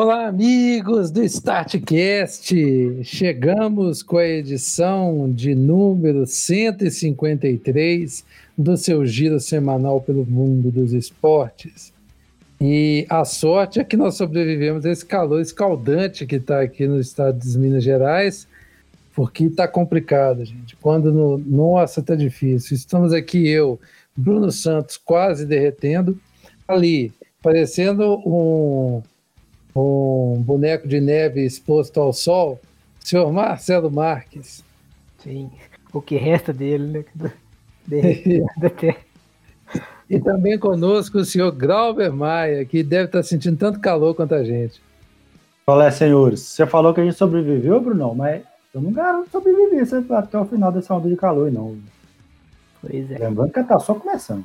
Olá, amigos do Startcast! Chegamos com a edição de número 153 do seu giro semanal pelo mundo dos esportes. E a sorte é que nós sobrevivemos a esse calor escaldante que está aqui no estado de Minas Gerais, porque está complicado, gente. Nossa, está difícil. Estamos aqui eu, Bruno Santos, quase derretendo, ali, parecendo um boneco de neve exposto ao sol, senhor Marcelo Marques. Sim, o que resta dele, né? E também conosco o senhor Grauber Maia, que deve estar sentindo tanto calor quanto a gente. Olá, senhores. Você falou que a gente sobreviveu, Bruno, mas eu não garanto sobreviver até o final dessa onda de calor, não. Pois é. Lembrando que tá só começando.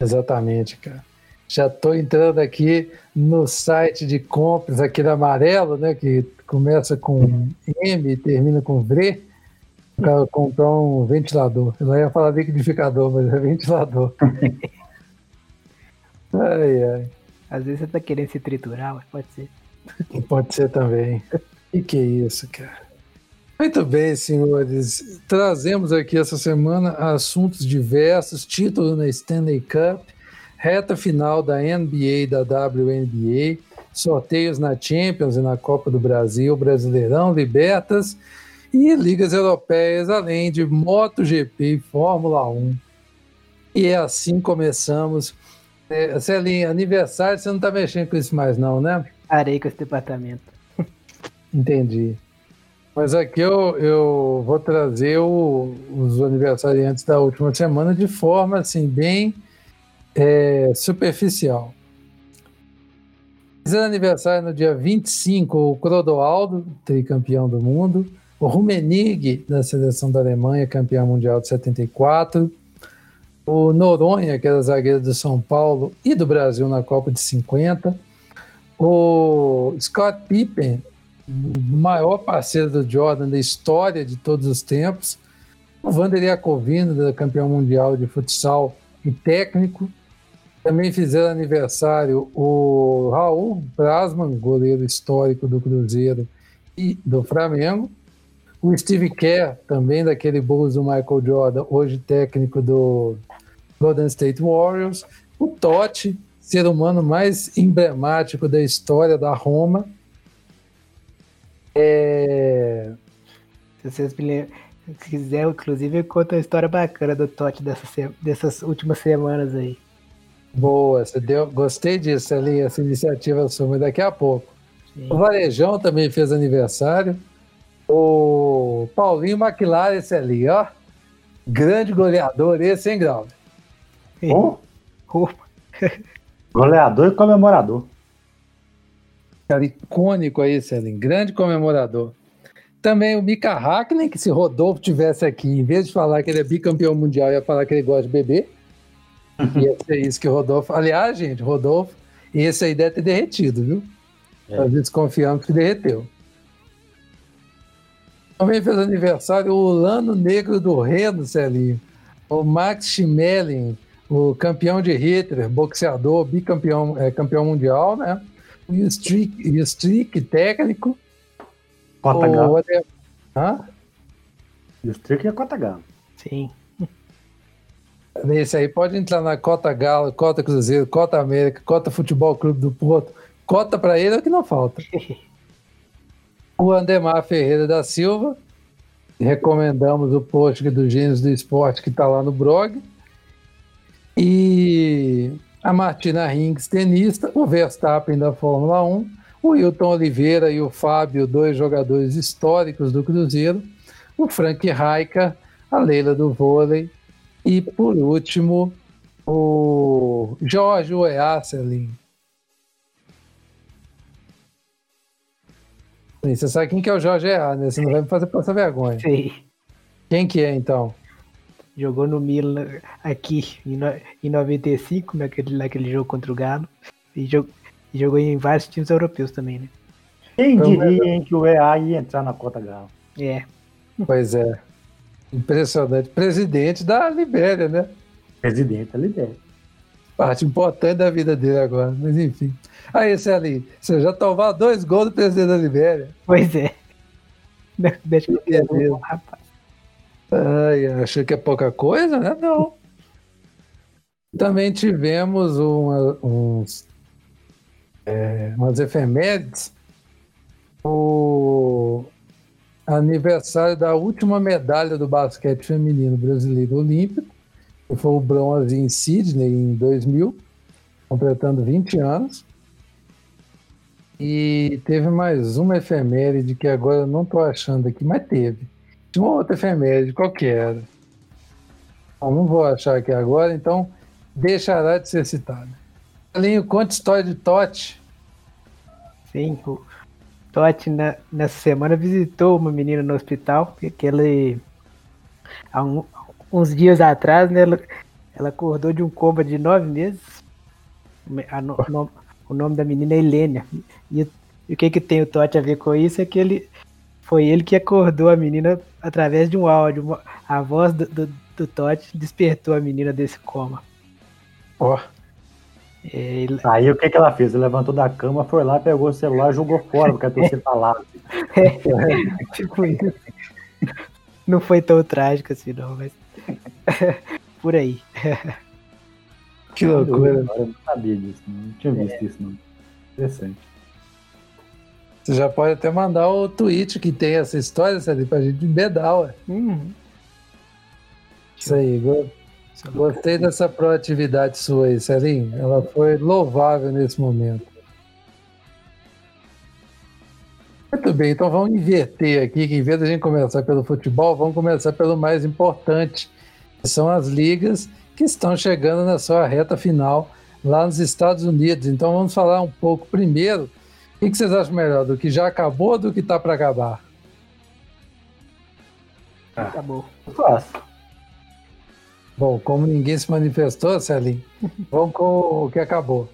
Exatamente, cara. Já estou entrando aqui no site de compras aqui da Amarelo, né, que começa com M e termina com V, para comprar um ventilador. Eu não ia falar liquidificador, mas é ventilador. Ai, ai. Às vezes você está querendo se triturar, mas pode ser. Pode ser também. E que é isso, cara? Muito bem, senhores. Trazemos aqui essa semana assuntos diversos, título na Stanley Cup, reta final da NBA e da WNBA, sorteios na Champions e na Copa do Brasil, Brasileirão, Libertas e ligas europeias, além de MotoGP e Fórmula 1. E é assim começamos. Celinha, aniversário, você não está mexendo com isso mais não, né? Parei com esse departamento. Entendi. Mas aqui eu vou trazer os aniversariantes da última semana de forma assim, bem... superficial. Fazendo aniversário no dia 25, o Crodoaldo, tricampeão do mundo, o Rummenigge, da seleção da Alemanha, campeão mundial de 74, o Noronha, que era zagueiro do São Paulo e do Brasil na Copa de 50, o Scott Pippen, o maior parceiro do Jordan da história de todos os tempos, o Vander Iacovinho, campeão mundial de futsal e técnico. Também fizeram aniversário o Raul Brasman, goleiro histórico do Cruzeiro e do Flamengo, o Steve Kerr, também daquele Bulls do Michael Jordan, hoje técnico do Golden State Warriors, o Totti, ser humano mais emblemático da história da Roma. Se vocês me lembram, se quiser, inclusive, eu conto uma história bacana do Totti dessas últimas semanas aí. Boa, gostei disso ali, essa iniciativa sua, daqui a pouco. Sim. O Varejão também fez aniversário. O Paulinho McLaren, esse ali, ó. Grande goleador, esse, hein, Grau? Goleador e comemorador. Cara, icônico aí, Celinho. Grande comemorador. Também o Mika Hakkinen, que se Rodolfo tivesse aqui, em vez de falar que ele é bicampeão mundial, ia falar que ele gosta de beber. Ia ser isso que o Rodolfo... Aliás, gente, Rodolfo, esse aí deve ter derretido, viu? É. Nós desconfiamos que derreteu. Também fez aniversário o Lano Negro do Reno, Celinho. O Max Schmeling, o campeão de Hitler, boxeador, bicampeão, campeão mundial, né? O Strick, técnico. Cota Galo. E o Strick é Cota Galo. Sim. Esse aí pode entrar na Cota Galo, Cota Cruzeiro, Cota América, Cota Futebol Clube do Porto. Cota pra ele é o que não falta. O Andemar Ferreira da Silva. Recomendamos o post do Gênios do Esporte que tá lá no blog. E a Martina Hingis, tenista. O Verstappen da Fórmula 1. O Hilton Oliveira e o Fábio, dois jogadores históricos do Cruzeiro, o Frank Raika, a Leila do vôlei e, por último, o Jorge Oeacelin. Você sabe quem que é o Jorge Oeacelin, né? Você não vai me fazer passar vergonha. Sim. Quem que é, então? Jogou no Milan aqui em 95, naquele jogo contra o Galo, e jogou... E jogou em vários times europeus também, né? Quem diria, hein, que o EA ia entrar na Cota Galo? É. Pois é. Impressionante. Presidente da Libéria, né? Presidente da Libéria. parte importante da vida dele agora, mas enfim. Aí, Celinho, você já tomou 2 gols do presidente da Libéria? Pois é. Deixa eu ver, rapaz. Ai, achei que é pouca coisa, né? Não. Também tivemos umas efemérides. O aniversário da última medalha do basquete feminino brasileiro olímpico, que foi o bronze em Sydney em 2000, completando 20 anos. E teve mais uma efeméride que agora eu não estou achando aqui, mas teve. Tinha uma outra efeméride qualquer. Eu não vou achar aqui agora, então deixará de ser citada. Alinho, conta a história de Totti. Sim, o Totti nessa semana visitou uma menina no hospital, que ele, há uns dias atrás, né, ela acordou de um coma de 9 meses. O nome da menina é Helena. E o que tem o Totti a ver com isso é que foi ele que acordou a menina através de um áudio. A voz do Totti despertou a menina desse coma. Ó. Aí o que ela fez? Ela levantou da cama, foi lá, pegou o celular, jogou fora, porque a torcida tá lá. Tipo isso. Não foi tão trágico assim, não, mas... Por aí. Que loucura. Eu não sabia disso, não tinha visto isso, não. Interessante. Você já pode até mandar o tweet que tem essa história, sabe, pra gente embedar, ué. Isso aí, gostei dessa proatividade sua aí, Celinho. Ela foi louvável nesse momento. Muito bem, então vamos inverter aqui, que em vez de a gente começar pelo futebol, vamos começar pelo mais importante, que são as ligas que estão chegando na sua reta final lá nos Estados Unidos. Então vamos falar um pouco primeiro. O que vocês acham melhor, do que já acabou ou do que tá para acabar? Acabou. Fácil. Bom, como ninguém se manifestou, Celinho, vamos com o que acabou.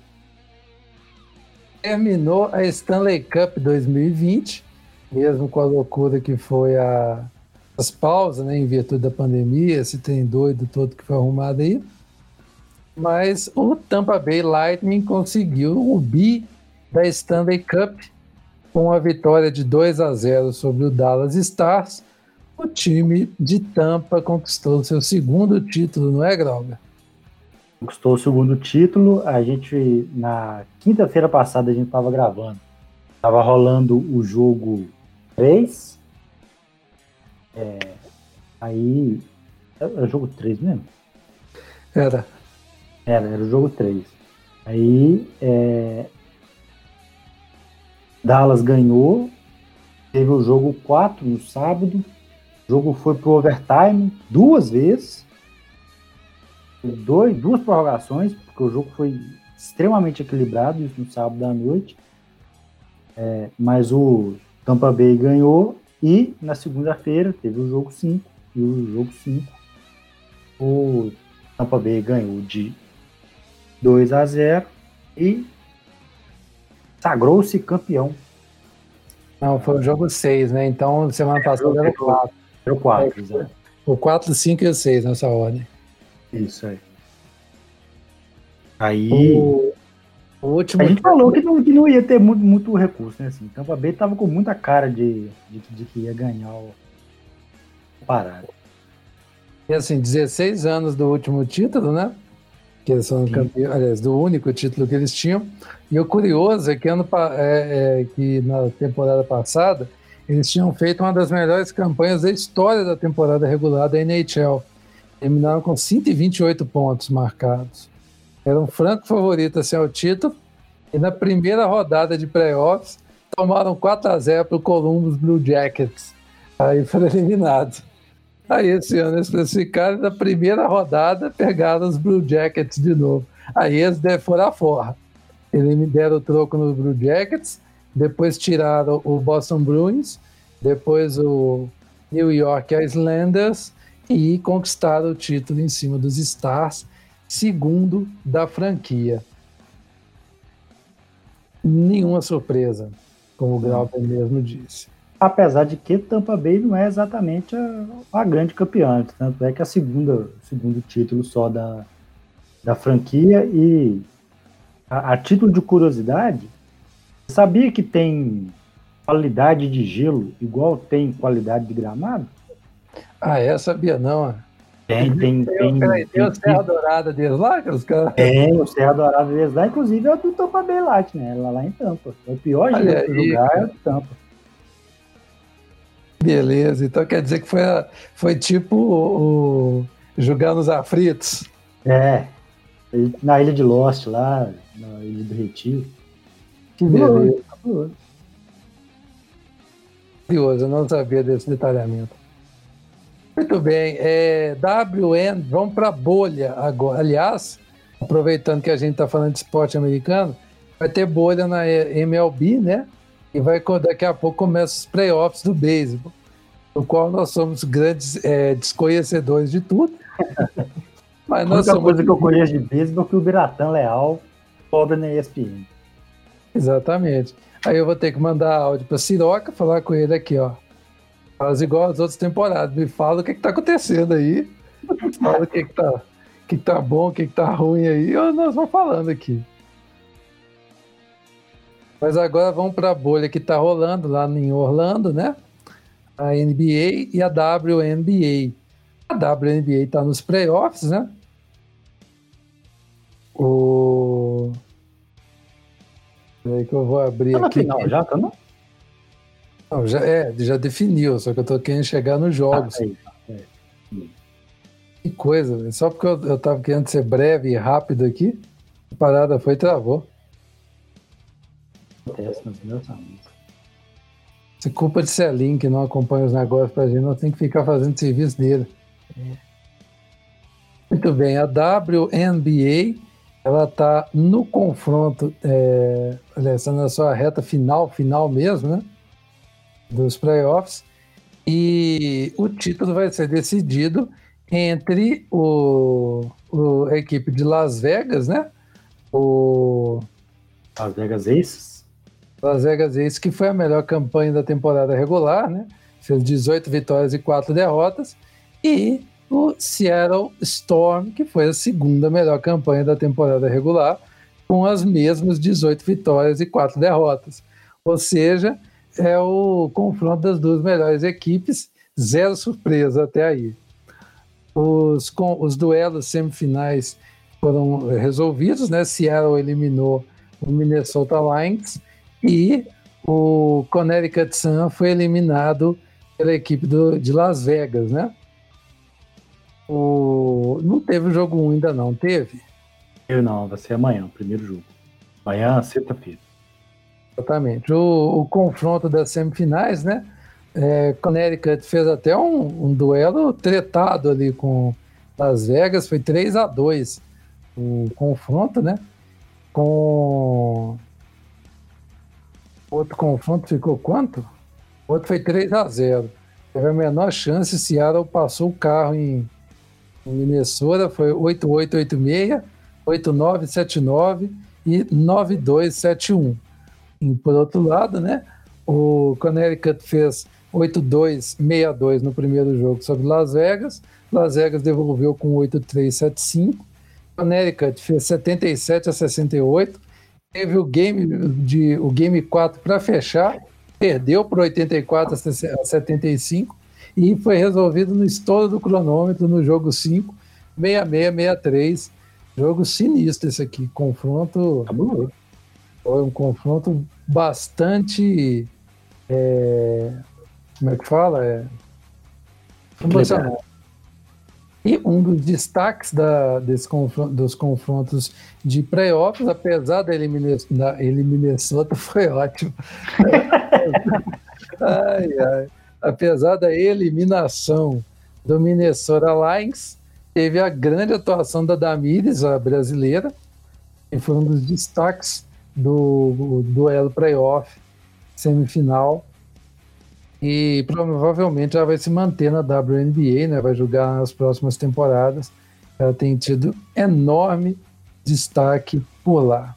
Terminou a Stanley Cup 2020, mesmo com a loucura que foi as pausas, né, em virtude da pandemia, esse trem doido todo que foi arrumado aí. Mas o Tampa Bay Lightning conseguiu o bi da Stanley Cup com a vitória de 2-0 sobre o Dallas Stars. O time de Tampa conquistou o seu segundo título, não é, Grauber? Conquistou o segundo título. A gente, na quinta-feira passada, a gente estava gravando. Estava rolando o jogo 3. Aí... Era o jogo 3 mesmo? Era o jogo 3. Aí... Dallas ganhou. Teve o jogo 4 no sábado. O jogo foi pro overtime 2 vezes, 2 prorrogações, porque o jogo foi extremamente equilibrado, isso no sábado à noite, mas o Tampa Bay ganhou, e na segunda-feira teve o jogo 5, e o jogo 5 o Tampa Bay ganhou de 2-0 e sagrou-se campeão. Não, foi o jogo 6, né? Então semana passada era 4. Era o 4, já. O 4, 5 e o 6 nessa ordem. Isso aí. Aí... O último... A gente falou que não ia ter muito recurso, né? Assim, Tampa Bay tava com muita cara de que ia ganhar o parada. E assim, 16 anos do último título, né? Que eles são campeões, aliás, do único título que eles tinham. E o curioso é que, que na temporada passada... Eles tinham feito uma das melhores campanhas da história da temporada regular da NHL. Terminaram com 128 pontos marcados. Era um franco favorito assim, ao título. E na primeira rodada de playoffs, tomaram 4-0 para o Columbus Blue Jackets. Aí foram eliminados. Aí esse ano eles classificaram, na primeira rodada pegaram os Blue Jackets de novo. Aí eles foram à forra. Eles me deram o troco nos Blue Jackets. Depois tiraram o Boston Bruins, depois o New York Islanders e conquistaram o título em cima dos Stars, segundo da franquia. Nenhuma surpresa, como o Grauber mesmo disse. Apesar de que Tampa Bay não é exatamente a grande campeã, tanto é que é o segundo título só da da franquia. E a título de curiosidade, sabia que tem qualidade de gelo igual tem qualidade de gramado? Ah, é? Sabia não. Tem o Serra Dourada deles lá, que os caras... Tem o Serra Dourada deles lá, inclusive é do Tampa Bay Light, né? Lá em Tampa. O pior gelo do lugar é o Tampa. Beleza, então quer dizer que foi tipo o jogar nos aflitos. É, na Ilha de Lost lá, na Ilha do Retiro. Que beleza. Curioso, eu não sabia desse detalhamento. Muito bem, vamos para a bolha agora. Aliás, aproveitando que a gente está falando de esporte americano, vai ter bolha na MLB, né? E daqui a pouco começam os playoffs do beisebol, no qual nós somos grandes desconhecedores de tudo. Mas nós a única coisa que eu conheço de beisebol é que o Biratã Leal cobra na ESPN. Exatamente. Aí eu vou ter que mandar áudio para Siroca, falar com ele aqui, ó. Faz igual as outras temporadas, me fala o que está acontecendo aí, fala o que está bom, o que está ruim aí, nós vamos falando aqui. Mas agora vamos para a bolha que está rolando lá em Orlando, né? A NBA e a WNBA. A WNBA está nos playoffs, né? Peraí que eu vou abrir aqui. Tá na final já, tá não? Não, já definiu, só que eu tô querendo chegar nos jogos. Que coisa, véio. Só porque eu tava querendo ser breve e rápido aqui, a parada foi e travou. Se culpa de Celinho que não acompanha os negócios pra gente, nós temos que ficar fazendo serviço dele. Muito bem, a WNBA ela tá no confronto, essa na sua reta final mesmo, né, dos playoffs, e o título vai ser decidido entre a equipe de Las Vegas, né, Las Vegas Aces, que foi a melhor campanha da temporada regular, né? Fez 18 vitórias e 4 derrotas. E o Seattle Storm, que foi a segunda melhor campanha da temporada regular, com as mesmas 18 vitórias e 4 derrotas. Ou seja, é o confronto das duas melhores equipes, zero surpresa até aí. Os duelos semifinais foram resolvidos, né? Seattle eliminou o Minnesota Lynx e o Connecticut Sun foi eliminado pela equipe de Las Vegas, né? Não teve o jogo 1 ainda não, teve? Eu não, vai ser amanhã, o primeiro jogo. Amanhã, sexta-feira. Exatamente. O confronto das semifinais, né? Connecticut fez até um duelo tretado ali com Las Vegas, foi 3-2 o confronto, né? Com outro confronto ficou quanto? O outro foi 3-0. Teve a menor chance, Seattle passou o carro em Minnesota, foi 8-8, 8-6, 8-9, 7-9 e 9-2, 7-1. E por outro lado, né, o Connecticut fez 8-2, 6-2 no primeiro jogo sobre Las Vegas devolveu com 8-3, 7-5. Connecticut fez 77-68, teve o game 4 para fechar, perdeu por 84-75 e foi resolvido no estouro do cronômetro no jogo 5, 66-63, jogo sinistro esse aqui, confronto, foi um confronto bastante, como é que fala? Emocionante. E um dos destaques dos confrontos de playoffs, apesar da eliminação, foi ótimo. Apesar da eliminação do Minnesota Lynx, teve a grande atuação da Damires, a brasileira, que foi um dos destaques do duelo playoff semifinal. E provavelmente ela vai se manter na WNBA, né? Vai jogar nas próximas temporadas. Ela tem tido enorme destaque por lá.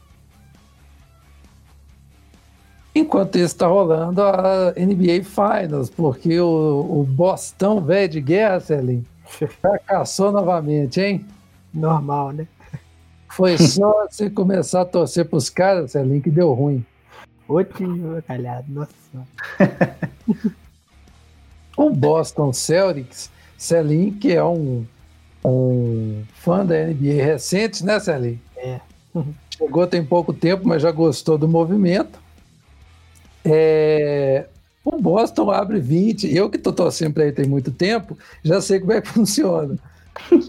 Enquanto isso está rolando a NBA Finals, porque o Bostão velho de guerra, Celinho, fracassou novamente, hein? Normal, né? Foi só você começar a torcer pros caras, Celinho, que deu ruim. Outro calhado, nossa. O Boston Celtics, Celinho, que é um fã da NBA recente, né, Celinho? É. Chegou tem pouco tempo, mas já gostou do movimento. O Boston abre 20. Eu que estou torcendo para ele tem muito tempo, já sei como é que funciona.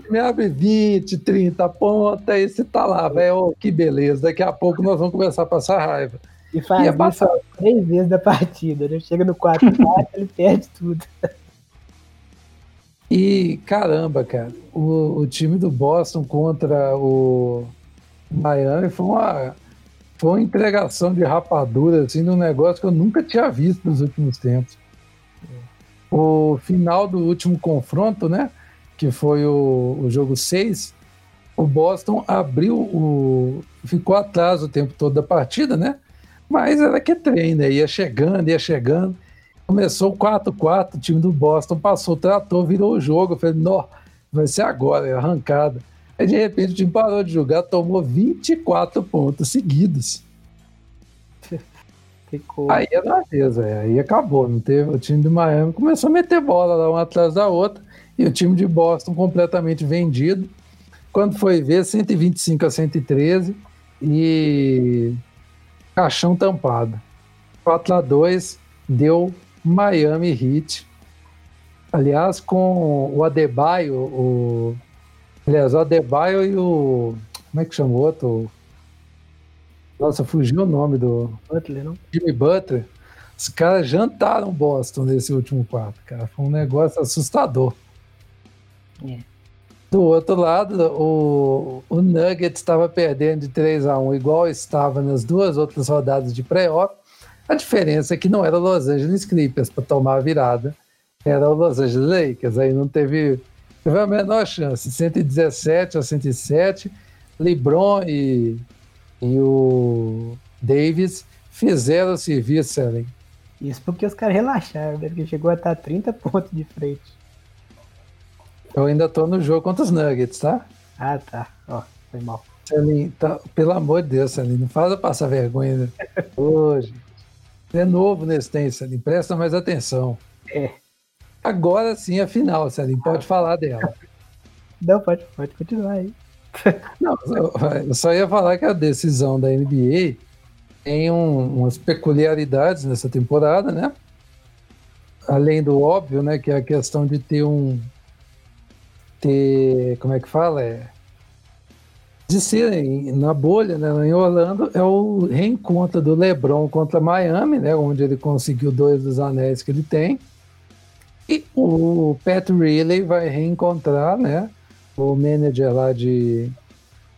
Me abre 20, 30 ponta e você tá lá, velho. Oh, que beleza. Daqui a pouco nós vamos começar a passar raiva. E faz isso 3 vezes da partida, né? Chega no 4-4, ele perde tudo. E caramba, cara, o time do Boston contra o Miami foi uma entregação de rapadura, assim, num negócio que eu nunca tinha visto nos últimos tempos. O final do último confronto, né? Que foi o jogo 6, o Boston ficou atrás o tempo todo da partida, né? Mas era que trem, né? Ia chegando. Começou o 4-4, o time do Boston passou o trator, virou o jogo. Eu falei, nó, vai ser agora, é arrancada. Aí, de repente, o time parou de jogar, tomou 24 pontos seguidos. Ficou. Aí é beleza, aí acabou. Não teve, o time do Miami começou a meter bola lá, uma atrás da outra. E o time de Boston completamente vendido. Quando foi ver, 125-113 e caixão tampado. 4-2 deu Miami Heat. Aliás, com o Adebayo, o Adebayo e o... Como é que chama o outro? Nossa, fugiu o nome do... Butler, não? Jimmy Butler. Os caras jantaram Boston nesse último quarto, cara. Foi um negócio assustador. É. Do outro lado, o Nuggets estava perdendo de 3-1, igual estava nas duas outras rodadas de playoff. A diferença é que não era o Los Angeles Clippers para tomar a virada, era o Los Angeles Lakers. Aí não teve a menor chance. 117-107, LeBron e o Davis fizeram o serviço, Selen. Isso porque os caras relaxaram, né? Porque chegou a estar 30 pontos de frente. Eu ainda tô no jogo contra os Nuggets, tá? Ah, tá. Ó, foi mal. Celinho, tá, pelo amor de Deus, Celinho, não faz eu passar vergonha, né? Hoje. É novo nesse tempo, Celinho. Presta mais atenção. É. Agora sim a final, Celinho. Pode falar dela. Não, pode continuar aí. Não, eu só ia falar que a decisão da NBA tem umas peculiaridades nessa temporada, né? Além do óbvio, né? Que é a questão de ter, como é que fala? De serem na bolha, né, em Orlando, é o reencontro do LeBron contra Miami, né, onde ele conseguiu 2 dos anéis que ele tem. E o Pat Riley vai reencontrar, né, o manager lá de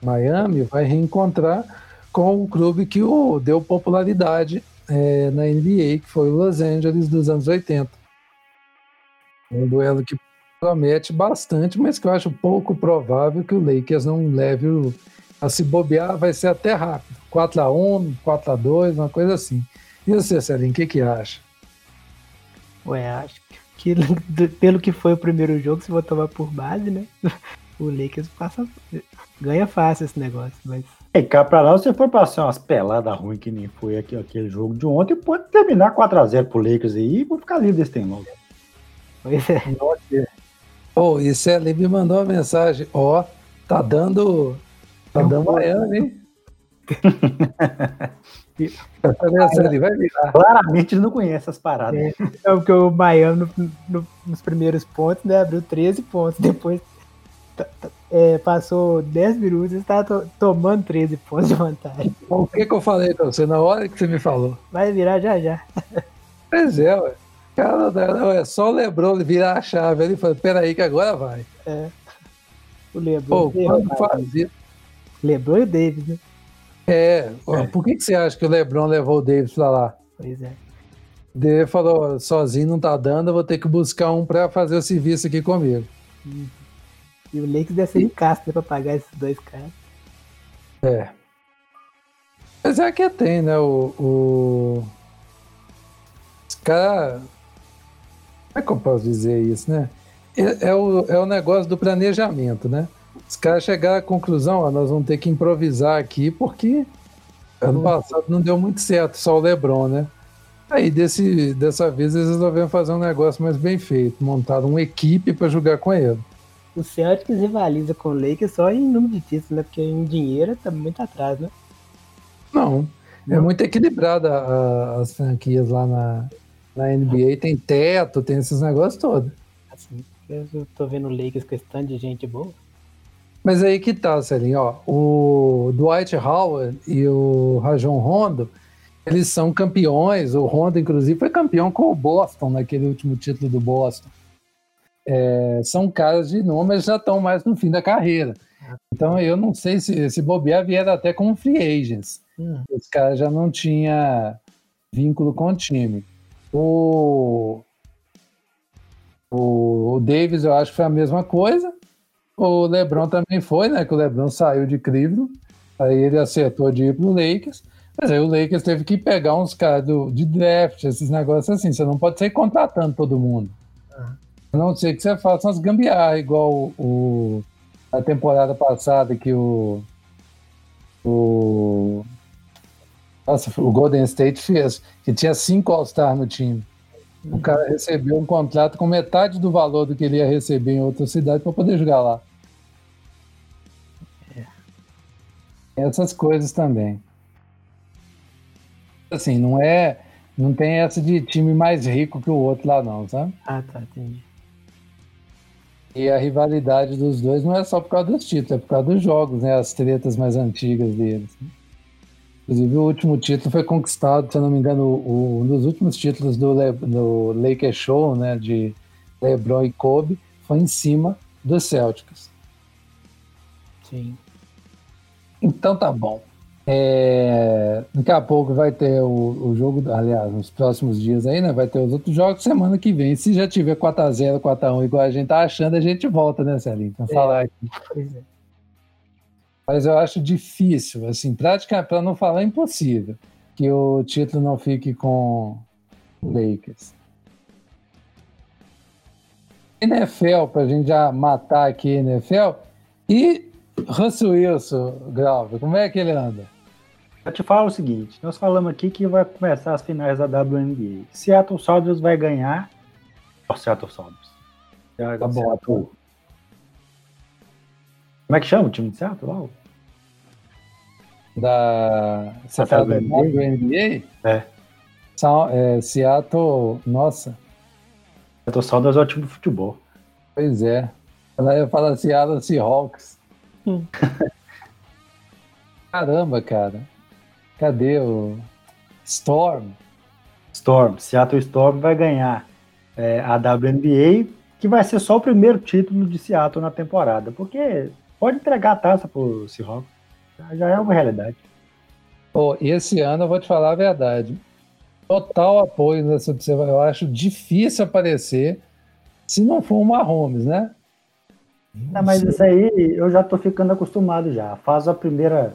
Miami, vai reencontrar com um clube que deu popularidade na NBA, que foi o Los Angeles dos anos 80. Um duelo que promete bastante, mas que eu acho pouco provável que o Lakers não leve a se bobear, vai ser até rápido. 4-1, 4-2, uma coisa assim. E você, Celinho, o que acha? Ué, acho que pelo que foi o primeiro jogo, se vou tomar por base, né? O Lakers ganha fácil esse negócio, mas... E cá pra lá, se for passar umas peladas ruins que nem foi aquele jogo de ontem, pode terminar 4-0 pro Lakers aí e vou ficar livre desse tempo. Pois é. Oh, e Celi me mandou uma mensagem. Ó, tá dando Miami, hein? Celi, vai virar. Claramente ele não conhece as paradas. É porque o Miami nos primeiros pontos, né, abriu 13 pontos. Depois passou 10 minutos e estava tomando 13 pontos de vantagem. O que eu falei pra você na hora que você me falou? Vai virar já. Pois é, ué. Cara, não, é só o LeBron virar a chave. Ele falou, peraí que agora vai. É. O LeBron. LeBron e o Davis, né? É. Por que você acha que o LeBron levou o Davis pra lá? Pois é. Ele falou, sozinho não tá dando, eu vou ter que buscar um pra fazer o serviço aqui comigo. Uhum. E o Lakers deve ser em casa, né, pra pagar esses dois caras. É. Mas é que tem, né? Os caras... Como é que eu posso dizer isso, né? É o negócio do planejamento, né? Os caras chegaram à conclusão, ó, nós vamos ter que improvisar aqui, porque ano passado não deu muito certo, só o LeBron, né? Aí dessa vez eles resolveram fazer um negócio mais bem feito, montaram uma equipe para jogar com ele. O Celtics rivaliza com o Lakers só em número de títulos, né? Porque em dinheiro tá muito atrás, né? Não, é muito equilibrada as franquias lá na NBA, tem teto, tem esses negócios todos. Assim, eu tô vendo o Lakers com esse tanto de gente boa. Mas aí que tá, Celinho, ó, o Dwight Howard e o Rajon Rondo, eles são campeões, o Rondo inclusive foi campeão com o Boston, naquele último título do Boston. É, são caras de nome, mas já estão mais no fim da carreira. Então eu não sei se bobear vieram até como free agents. Os caras já não tinham vínculo com o time. O Davis eu acho que foi a mesma coisa. O LeBron também foi, né? Que o LeBron saiu de Cleveland, aí ele acertou de ir pro Lakers. Mas aí o Lakers teve que pegar uns caras de draft, esses negócios assim. Você não pode sair contratando todo mundo. A não ser que você faça umas gambiarras, igual a temporada passada que o Golden State fez, que tinha 5 All-Star no time. O cara recebeu um contrato com metade do valor do que ele ia receber em outra cidade para poder jogar lá. Essas coisas também. Assim, não tem essa de time mais rico que o outro lá não, sabe? Ah, tá, entendi. E a rivalidade dos dois não é só por causa dos títulos, é por causa dos jogos, né? As tretas mais antigas deles. Inclusive, o último título foi conquistado, se eu não me engano, um dos últimos títulos do Lakers Show, né? De LeBron e Kobe, foi em cima dos Celtics. Sim. Então tá bom. Daqui a pouco vai ter o jogo, aliás, nos próximos dias aí, né? Vai ter os outros jogos semana que vem. Se já tiver 4-0, 4-1, igual a gente tá achando, a gente volta, né, Celinho? Então, falar aqui. Pois é. Mas eu acho difícil, assim, praticamente, para não falar impossível, que o título não fique com o Lakers. NFL, pra gente já matar aqui, NFL. E Russell Wilson, Grauber, como é que ele anda? Eu te falo o seguinte, nós falamos aqui que vai começar as finais da WNBA. Seattle Storm vai ganhar. Seattle Storm. Tá bom, Seattle. Como é que chama o time de Seattle lá? Você fala da WNBA? Seattle, nossa. Seattle Storm é o time de futebol. Pois é. Ela ia falar Seattle Seahawks. Caramba, cara. Cadê o Storm? Seattle Storm vai ganhar a WNBA, que vai ser só o primeiro título de Seattle na temporada, porque pode entregar a taça pro Seahawks, já é uma realidade. Pô, e esse ano eu vou te falar a verdade, total apoio nessa observação, eu acho difícil aparecer se não for o Mahomes, né? Não, mas isso aí eu já tô ficando acostumado já. Faz uma primeira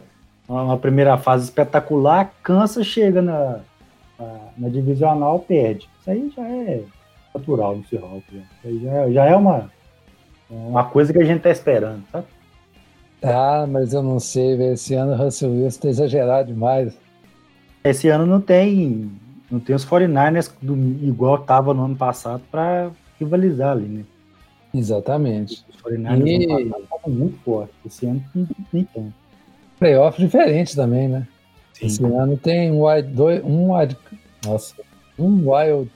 fase espetacular, cansa, chega na divisional, perde. Isso aí já é natural no Seahawks. Já é uma coisa que a gente tá esperando, sabe? Ah, mas eu não sei, velho. Esse ano o Russell Wilson tá exagerado demais. Esse ano não tem os 49ers igual tava no ano passado pra rivalizar ali, né? Exatamente. Os 49ers estavam muito fortes. Esse ano nem tanto. Playoff diferente também, né? Sim. Esse ano tem um wild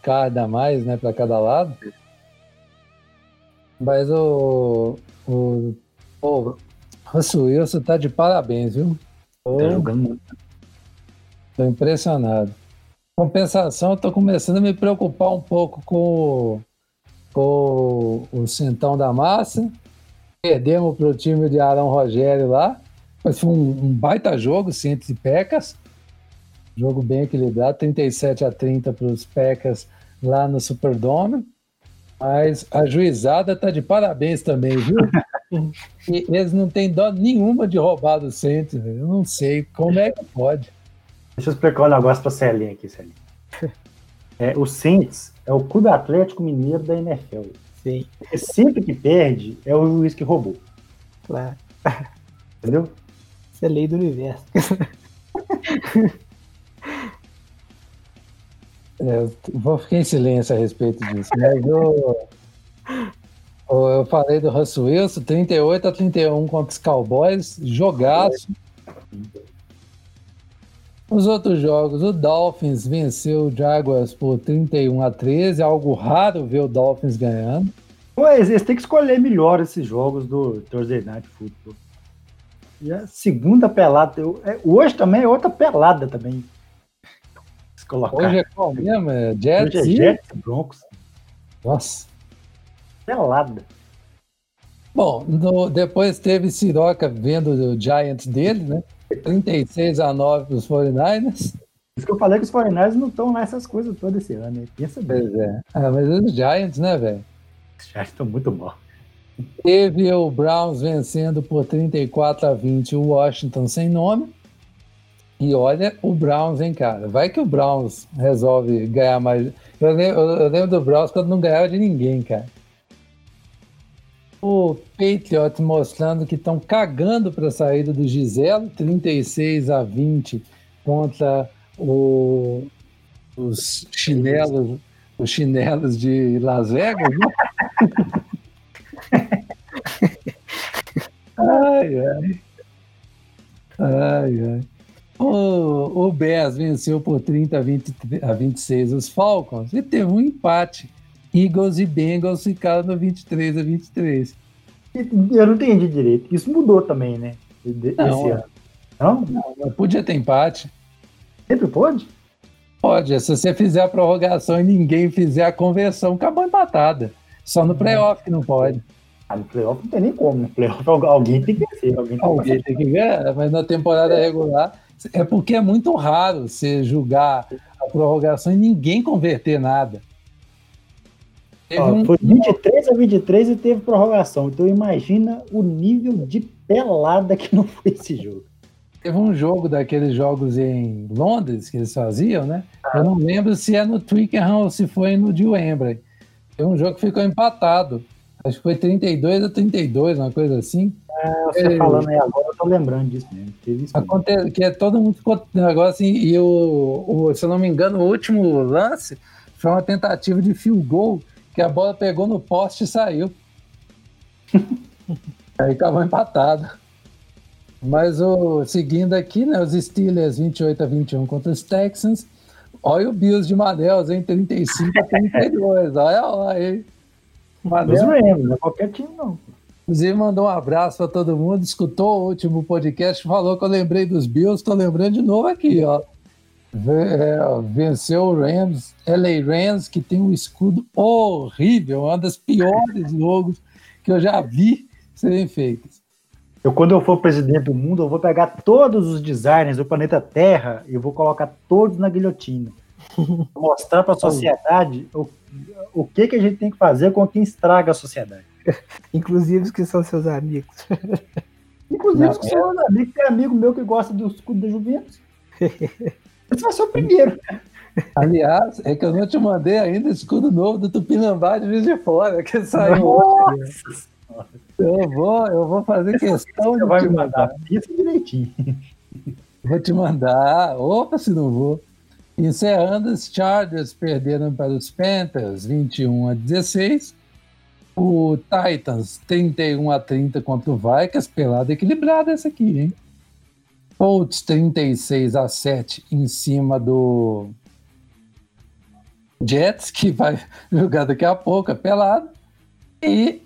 card a mais, né, para cada lado. Mas o Russell Wilson tá de parabéns, viu? Tá jogando muito. Tô impressionado. Compensação, eu tô começando a me preocupar um pouco com o Centão da Massa. Perdemos pro time de Arão Rogério lá, mas foi um baita jogo, Saints e Packers. Jogo bem equilibrado, 37-30 para os Packers lá no Superdome. Mas a juizada tá de parabéns também, viu? E eles não têm dó nenhuma de roubar do Saints, velho. Eu não sei como é que pode. Deixa eu explicar um negócio para a Celinha aqui, Celinha. O Saints é o Clube Atlético Mineiro da NFL. Sim. Porque sempre que perde, é o juiz que roubou. Claro. Entendeu? Isso é lei do universo. Vou ficar em silêncio a respeito disso. Mas eu falei do Russell Wilson, 38-31 contra os Cowboys, jogaço. Os outros jogos, o Dolphins venceu o Jaguars por 31-13, algo raro ver o Dolphins ganhando. Pois, eles têm que escolher melhor esses jogos do Thursday Night Football. E a segunda pelada, hoje também é outra pelada também. Hoje é qual mesmo? É Jets, hoje é Jets e Broncos. Nossa. Pelada. Bom, depois teve Siroca vendo o Giants dele, né? 36-9 para os 49ers. Isso que eu falei, que os 49ers não estão nessas coisas todas esse ano, né? Pensa bem. Pois é. Ah, mas os Giants, né, velho? Os Giants estão muito mal. Teve o Browns vencendo por 34-20 o Washington sem nome. E olha o Browns, hein, cara. Vai que o Browns resolve ganhar mais. Eu lembro do Browns quando não ganhava de ninguém, cara. O Patriots mostrando que estão cagando para a saída do Giselo, 36-20 contra os chinelos de Las Vegas, né? Ai, ai. Ai, ai. O Bears venceu por 30-26 os Falcons e teve um empate. Eagles e Bengals ficaram no 23-23. Eu não entendi direito. Isso mudou também, né? Esse ano. Não, podia ter empate. Sempre pode? Pode. Se você fizer a prorrogação e ninguém fizer a conversão, acabou empatada. Só no playoff que não pode. No playoff não tem nem como. No playoff alguém tem que vencer. Alguém tem que ganhar, mas na temporada regular... É porque é muito raro você julgar a prorrogação e ninguém converter nada. Foi 23-23 e teve prorrogação. Então imagina o nível de pelada que não foi esse jogo. Teve um jogo daqueles jogos em Londres que eles faziam, né? Eu não lembro se é no Twickenham ou se foi no de Wembley. Teve um jogo que ficou empatado. Acho que foi 32-32, uma coisa assim. Você falando aí agora, eu tô lembrando disso mesmo. Teve isso acontece, que todo mundo ficou agora assim, e se eu não me engano, o último lance foi uma tentativa de field goal, que a bola pegou no poste e saiu. Aí acabou empatado. Mas seguindo aqui, né, os Steelers 28-21 contra os Texans. Olha o Bills de Manaus, hein? 35-32. Olha lá, hein? Manaus Rams, não é qualquer time, não. Inclusive, mandou um abraço para todo mundo, escutou o último podcast, falou que eu lembrei dos Bills, estou lembrando de novo aqui, ó. Venceu o Rams, LA Rams, que tem um escudo horrível, uma das piores logos que eu já vi serem feitas. Quando eu for presidente do mundo, eu vou pegar todos os designers do planeta Terra e vou colocar todos na guilhotina. Mostrar para a sociedade o que a gente tem que fazer com quem estraga a sociedade. Inclusive os que são seus amigos. Inclusive os que são meus amigos. Tem amigo meu que gosta do escudo da Juventus. Esse vai ser o primeiro. Aliás, é que eu não te mandei ainda o escudo novo do Tupinambá de Juiz de Fora, que saiu ontem. Eu vou fazer questão de. Você vai me mandar isso direitinho. Vou te mandar. Opa, se não vou. Encerrando, os Chargers perderam para os Panthers 21-16. O Titans 31-30 contra o Vikings, pelada equilibrada essa aqui, hein? Colts 36-7 em cima do Jets, que vai jogar daqui a pouco, é pelado. E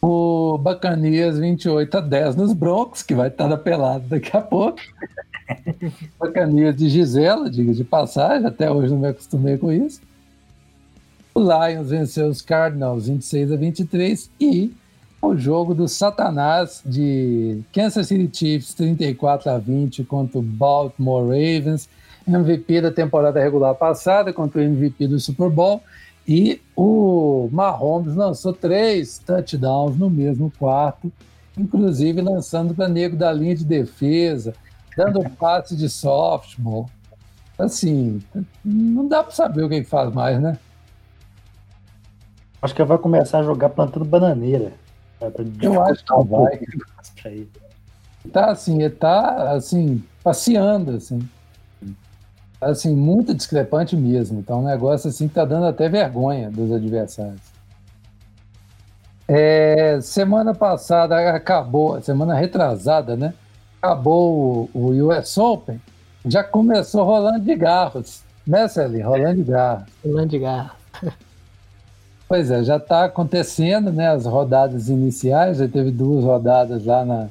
o Buccaneers 28-10 nos Broncos, que vai estar na pelada daqui a pouco. Buccaneers de Gisela, diga de passagem, até hoje não me acostumei com isso. O Lions venceu os Cardinals 26-23 e o jogo do Satanás de Kansas City Chiefs 34-20 contra o Baltimore Ravens, MVP da temporada regular passada contra o MVP do Super Bowl, e o Mahomes lançou 3 touchdowns no mesmo quarto, inclusive lançando para nego da linha de defesa, dando passe de softball. Assim, não dá para saber o que faz mais, né? Acho que vai começar a jogar plantando bananeira. Eu acho que vai. Tá, passeando, assim. Assim, muito discrepante mesmo. Então, um negócio assim que tá dando até vergonha dos adversários. Semana passada acabou, semana retrasada, né? Acabou o US Open, já começou Roland Garros, né, Celinho? Roland Garros. Pois é, já tá acontecendo, né? As rodadas iniciais, já teve 2 rodadas lá na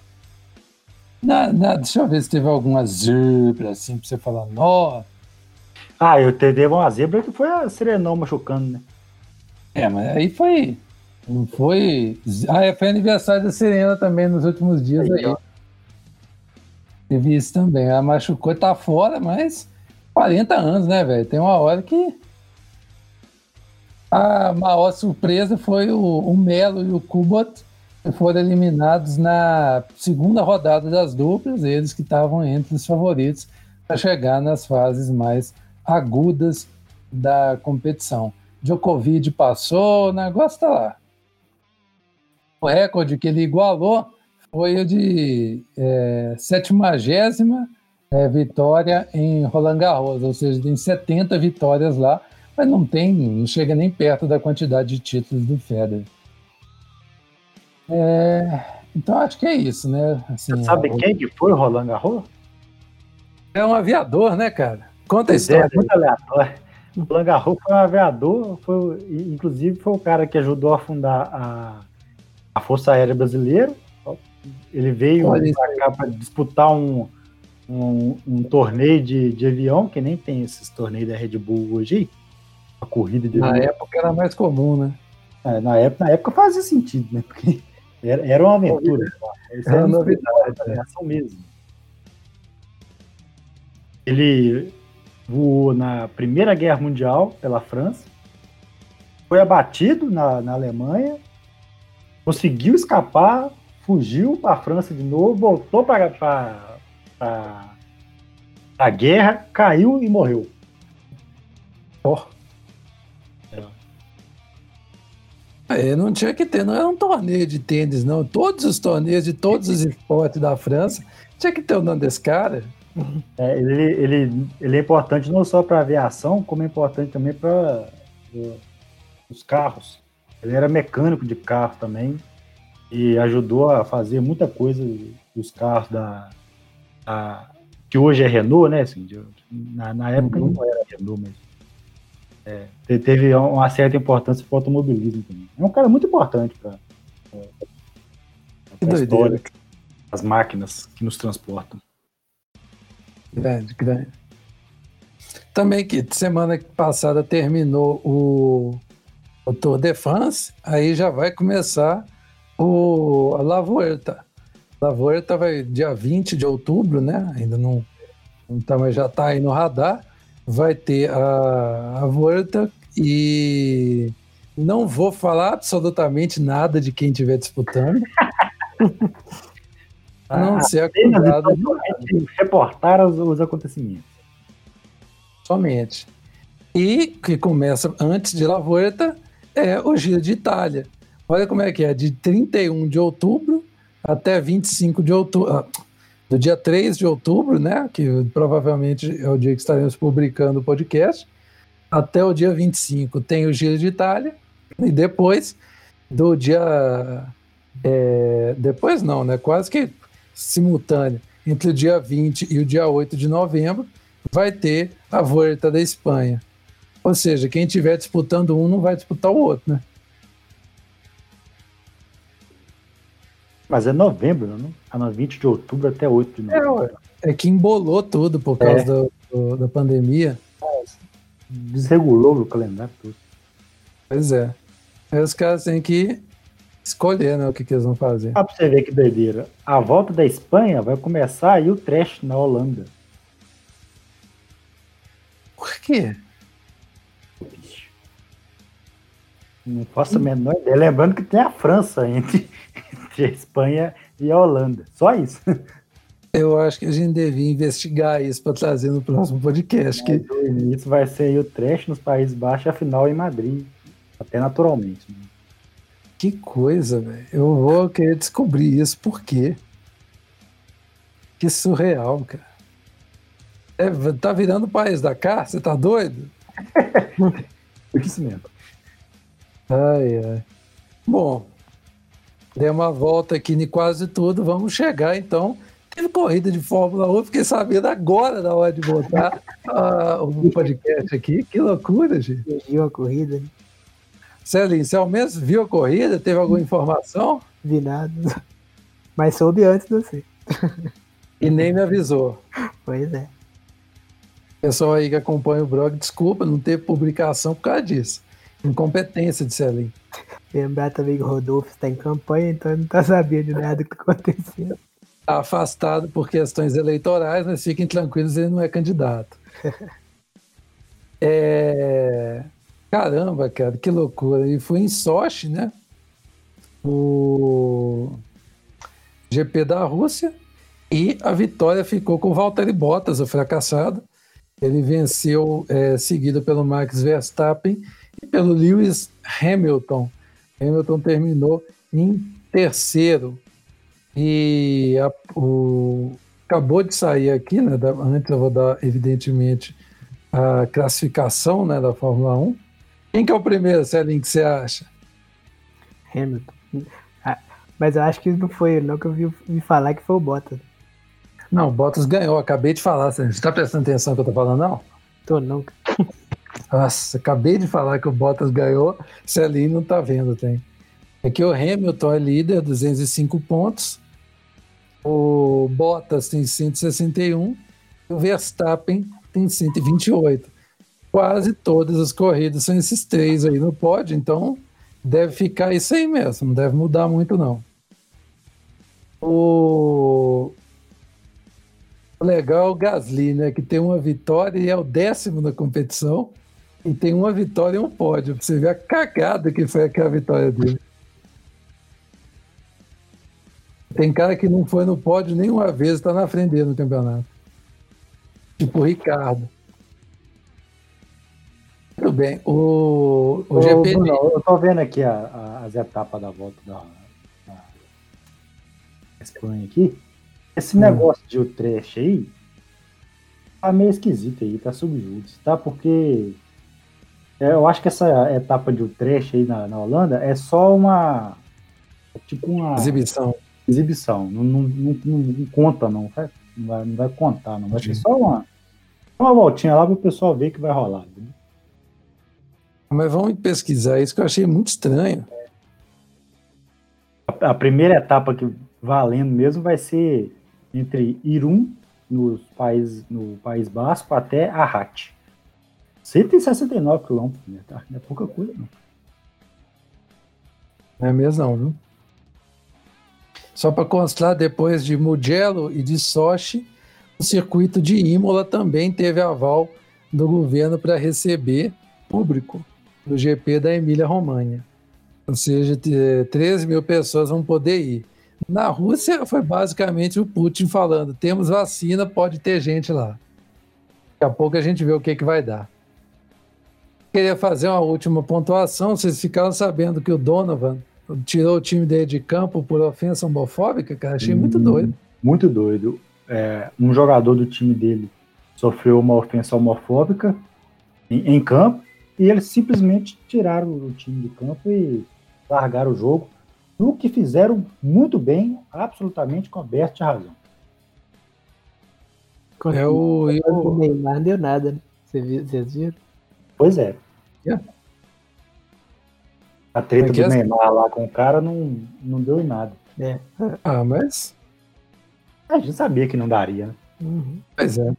deixa eu ver se teve alguma zebra, assim, pra você falar, nossa. Ah, eu teve uma zebra que foi a Serenão machucando, né? Mas aí foi... Não foi... Ah, foi aniversário da Serena também nos últimos dias aí. Teve isso também. Ela machucou, tá fora, mas 40 anos, né, velho? Tem uma hora que... A maior surpresa foi o Melo e o Kubot, que foram eliminados na segunda rodada das duplas, eles que estavam entre os favoritos para chegar nas fases mais agudas da competição. Djokovic passou, o negócio tá lá. O recorde que ele igualou foi o de 70ª vitória em Roland Garros, ou seja, tem 70 vitórias lá, mas não chega nem perto da quantidade de títulos do Federer. Então acho que é isso, né? Assim, você sabe quem que foi o Roland Garros? É um aviador, né, cara? Conta a história. É muito aleatório. O Roland Garros foi um aviador, inclusive foi o cara que ajudou a fundar a Força Aérea Brasileira. Ele veio pra cá para disputar um torneio de avião, que nem tem esses torneios da Red Bull hoje. A corrida de avião. Na época era mais comum, né? Na época fazia sentido, né? Porque era uma aventura. Era uma novidade. Era ação mesmo. Ele voou na Primeira Guerra Mundial pela França, foi abatido na Alemanha, conseguiu escapar, fugiu para a França de novo, voltou para a guerra, caiu e morreu. Não tinha que ter, não era um torneio de tênis, não. Todos os torneios de todos os esportes da França tinha que ter o nome desse cara. Ele é importante não só para a aviação, como é importante também para os carros. Ele era mecânico de carro também e ajudou a fazer muita coisa dos carros que hoje é Renault, né? Assim, na época não era Renault, mas teve uma certa importância para o automobilismo também. É um cara muito importante para a história, as máquinas que nos transportam. Grande. Também que semana passada terminou o Tour de France, aí já vai começar a La Vuelta. La Vuelta vai dia 20 de outubro, né? Ainda não tá, mas já está aí no radar. Vai ter a Vuelta e não vou falar absolutamente nada de quem estiver disputando. A não ser acusado de reportar os acontecimentos. Somente. E que começa antes de La Vuelta é o Giro de Itália. Olha como é que é. De 31 de outubro até 25 de outubro. Do dia 3 de outubro, né? Que provavelmente é o dia que estaremos publicando o podcast. Até o dia 25 tem o Giro de Itália. E depois do dia... depois não, né? Quase que... simultânea, entre o dia 20 e o dia 8 de novembro, vai ter a Vuelta da Espanha. Ou seja, quem estiver disputando um não vai disputar o outro, né? Mas é novembro, não? É 20 de outubro até 8 de novembro. É que embolou tudo por causa da pandemia. Desregulou o calendário tudo. Pois é. Aí os caras têm que escolher, né, o que eles vão fazer. Pra você ver que doideira. A volta da Espanha vai começar aí o trash na Holanda. Por quê? Bicho. Não faço a menor ideia. Lembrando que tem a França entre a Espanha e a Holanda. Só isso. Eu acho que a gente devia investigar isso para trazer no próximo podcast. Isso vai ser aí o trash nos Países Baixos, afinal em Madrid. Até naturalmente, né? Que coisa, velho. Eu vou querer descobrir isso, por quê? Que surreal, cara. É, tá virando o país da cá? Você tá doido? O que se lembra? Ai, ai. Bom, dei uma volta aqui em quase tudo. Vamos chegar, então. Teve corrida de Fórmula 1. Fiquei sabendo agora da hora de botar o podcast aqui. Que loucura, gente. Você viu a corrida? Celinho, você ao menos viu a corrida? Teve alguma informação? Vi nada. Mas soube antes de você. E nem me avisou. Pois é. Pessoal aí que acompanha o blog, desculpa, não teve publicação por causa disso. Incompetência de Celinho. Lembrar também que o Rodolfo está em campanha, então não está sabendo de nada que está acontecendo. Está afastado por questões eleitorais, mas fiquem tranquilos, ele não é candidato. Caramba, cara, que loucura. E fui em Sochi, né? O GP da Rússia, e a vitória ficou com o Valtteri Bottas, o fracassado. Ele venceu, seguido pelo Max Verstappen e pelo Lewis Hamilton. Hamilton terminou em terceiro. E acabou de sair aqui, né? Antes eu vou dar, evidentemente, a classificação, né, da Fórmula 1. Quem que é o primeiro, Celinho, que você acha? Hamilton. Ah, mas eu acho que não foi ele, não, que eu vi falar que foi o Bottas. Não, o Bottas ganhou, acabei de falar. Você está prestando atenção no que eu estou falando, não? Tô não. Nossa, acabei de falar que o Bottas ganhou, Celinho não está vendo, tem. É que o Hamilton é líder, 205 pontos, o Bottas tem 161 e o Verstappen tem 128. Quase todas as corridas são esses três aí no pódio, então deve ficar isso aí mesmo, não deve mudar muito não. O legal é o Gasly, né, que tem uma vitória e é o 10º na competição e tem uma vitória e um pódio, pra você ver a cagada que foi aquela vitória dele. Tem cara que não foi no pódio nenhuma vez, está na frente dele no campeonato. Tipo o Ricardo. Tudo bem, o GP... Bruno, eu tô vendo aqui as etapas da volta da Espanha aqui. Esse negócio de o trash aí tá meio esquisito aí, tá subjúdice, tá? Porque eu acho que essa etapa de o trash aí na Holanda é só uma... tipo uma... exibição. Não conta, não. Não vai contar, não. Acho que é só uma voltinha lá para o pessoal ver que vai rolar. Né? Mas vamos pesquisar isso, que eu achei muito estranho. A primeira etapa que valendo mesmo vai ser entre Irún, no País Basco, até Arrat. 169 quilômetros, né? Não é pouca coisa, não. Não é mesmo, não, viu? Só para constar, depois de Mugello e de Sochi, o circuito de Imola também teve aval do governo para receber público do GP da Emília-Romanha. Ou seja, 13 mil pessoas vão poder ir. Na Rússia foi basicamente o Putin falando, temos vacina, pode ter gente lá. Daqui a pouco a gente vê o que vai dar. Queria fazer uma última pontuação, vocês ficaram sabendo que o Donovan tirou o time dele de campo por ofensa homofóbica, cara, achei muito doido. Muito doido. Um jogador do time dele sofreu uma ofensa homofóbica em campo e eles simplesmente tiraram o time de campo e largaram o jogo, no que fizeram muito bem, absolutamente coberto de razão. O Neymar não deu nada, né? Vocês viram? Pois é. Yeah. A treta do Neymar lá com o cara não deu em nada. É. Ah, mas... a gente sabia que não daria, né? Uhum. Pois é.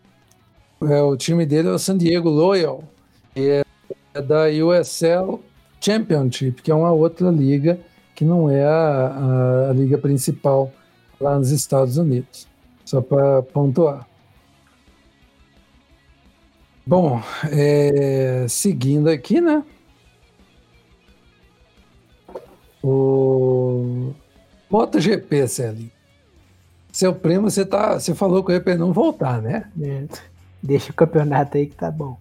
O time dele é o San Diego Loyal, e é da USL Championship, que é uma outra liga que não é a liga principal lá nos Estados Unidos. Só para pontuar. Bom, seguindo aqui, né? O MotoGP, Celinho. Seu primo, você falou com ele pra ele não voltar, né? Deixa o campeonato aí que tá bom.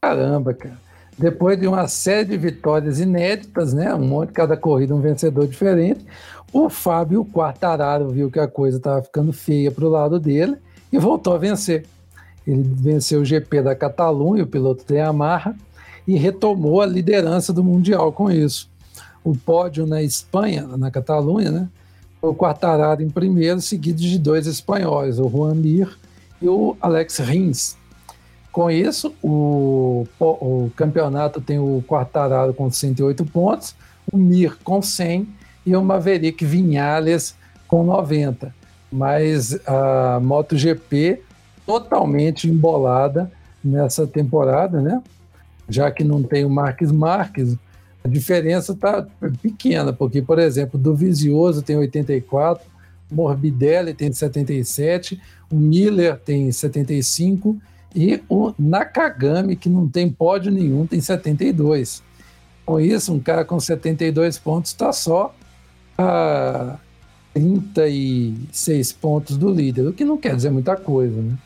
Caramba, cara. Depois de uma série de vitórias inéditas, né? Um monte, cada corrida um vencedor diferente. O Fábio Quartararo viu que a coisa estava ficando feia para o lado dele e voltou a vencer. Ele venceu o GP da Catalunha, o piloto da Yamaha, e retomou a liderança do Mundial com isso. O pódio na Espanha, na Catalunha, né? O Quartararo em primeiro, seguido de dois espanhóis, o Juan Mir e o Alex Rins. Com isso, o campeonato tem o Quartararo com 108 pontos, o Mir com 100 e o Maverick Vinales com 90. Mas a MotoGP totalmente embolada nessa temporada, né? Já que não tem o Marc Márquez, a diferença está pequena, porque, por exemplo, Dovizioso tem 84, Morbidelli tem 77, o Miller tem 75 e o Nakagami, que não tem pódio nenhum, tem 72. Com isso, um cara com 72 pontos está só a 36 pontos do líder, o que não quer dizer muita coisa, né?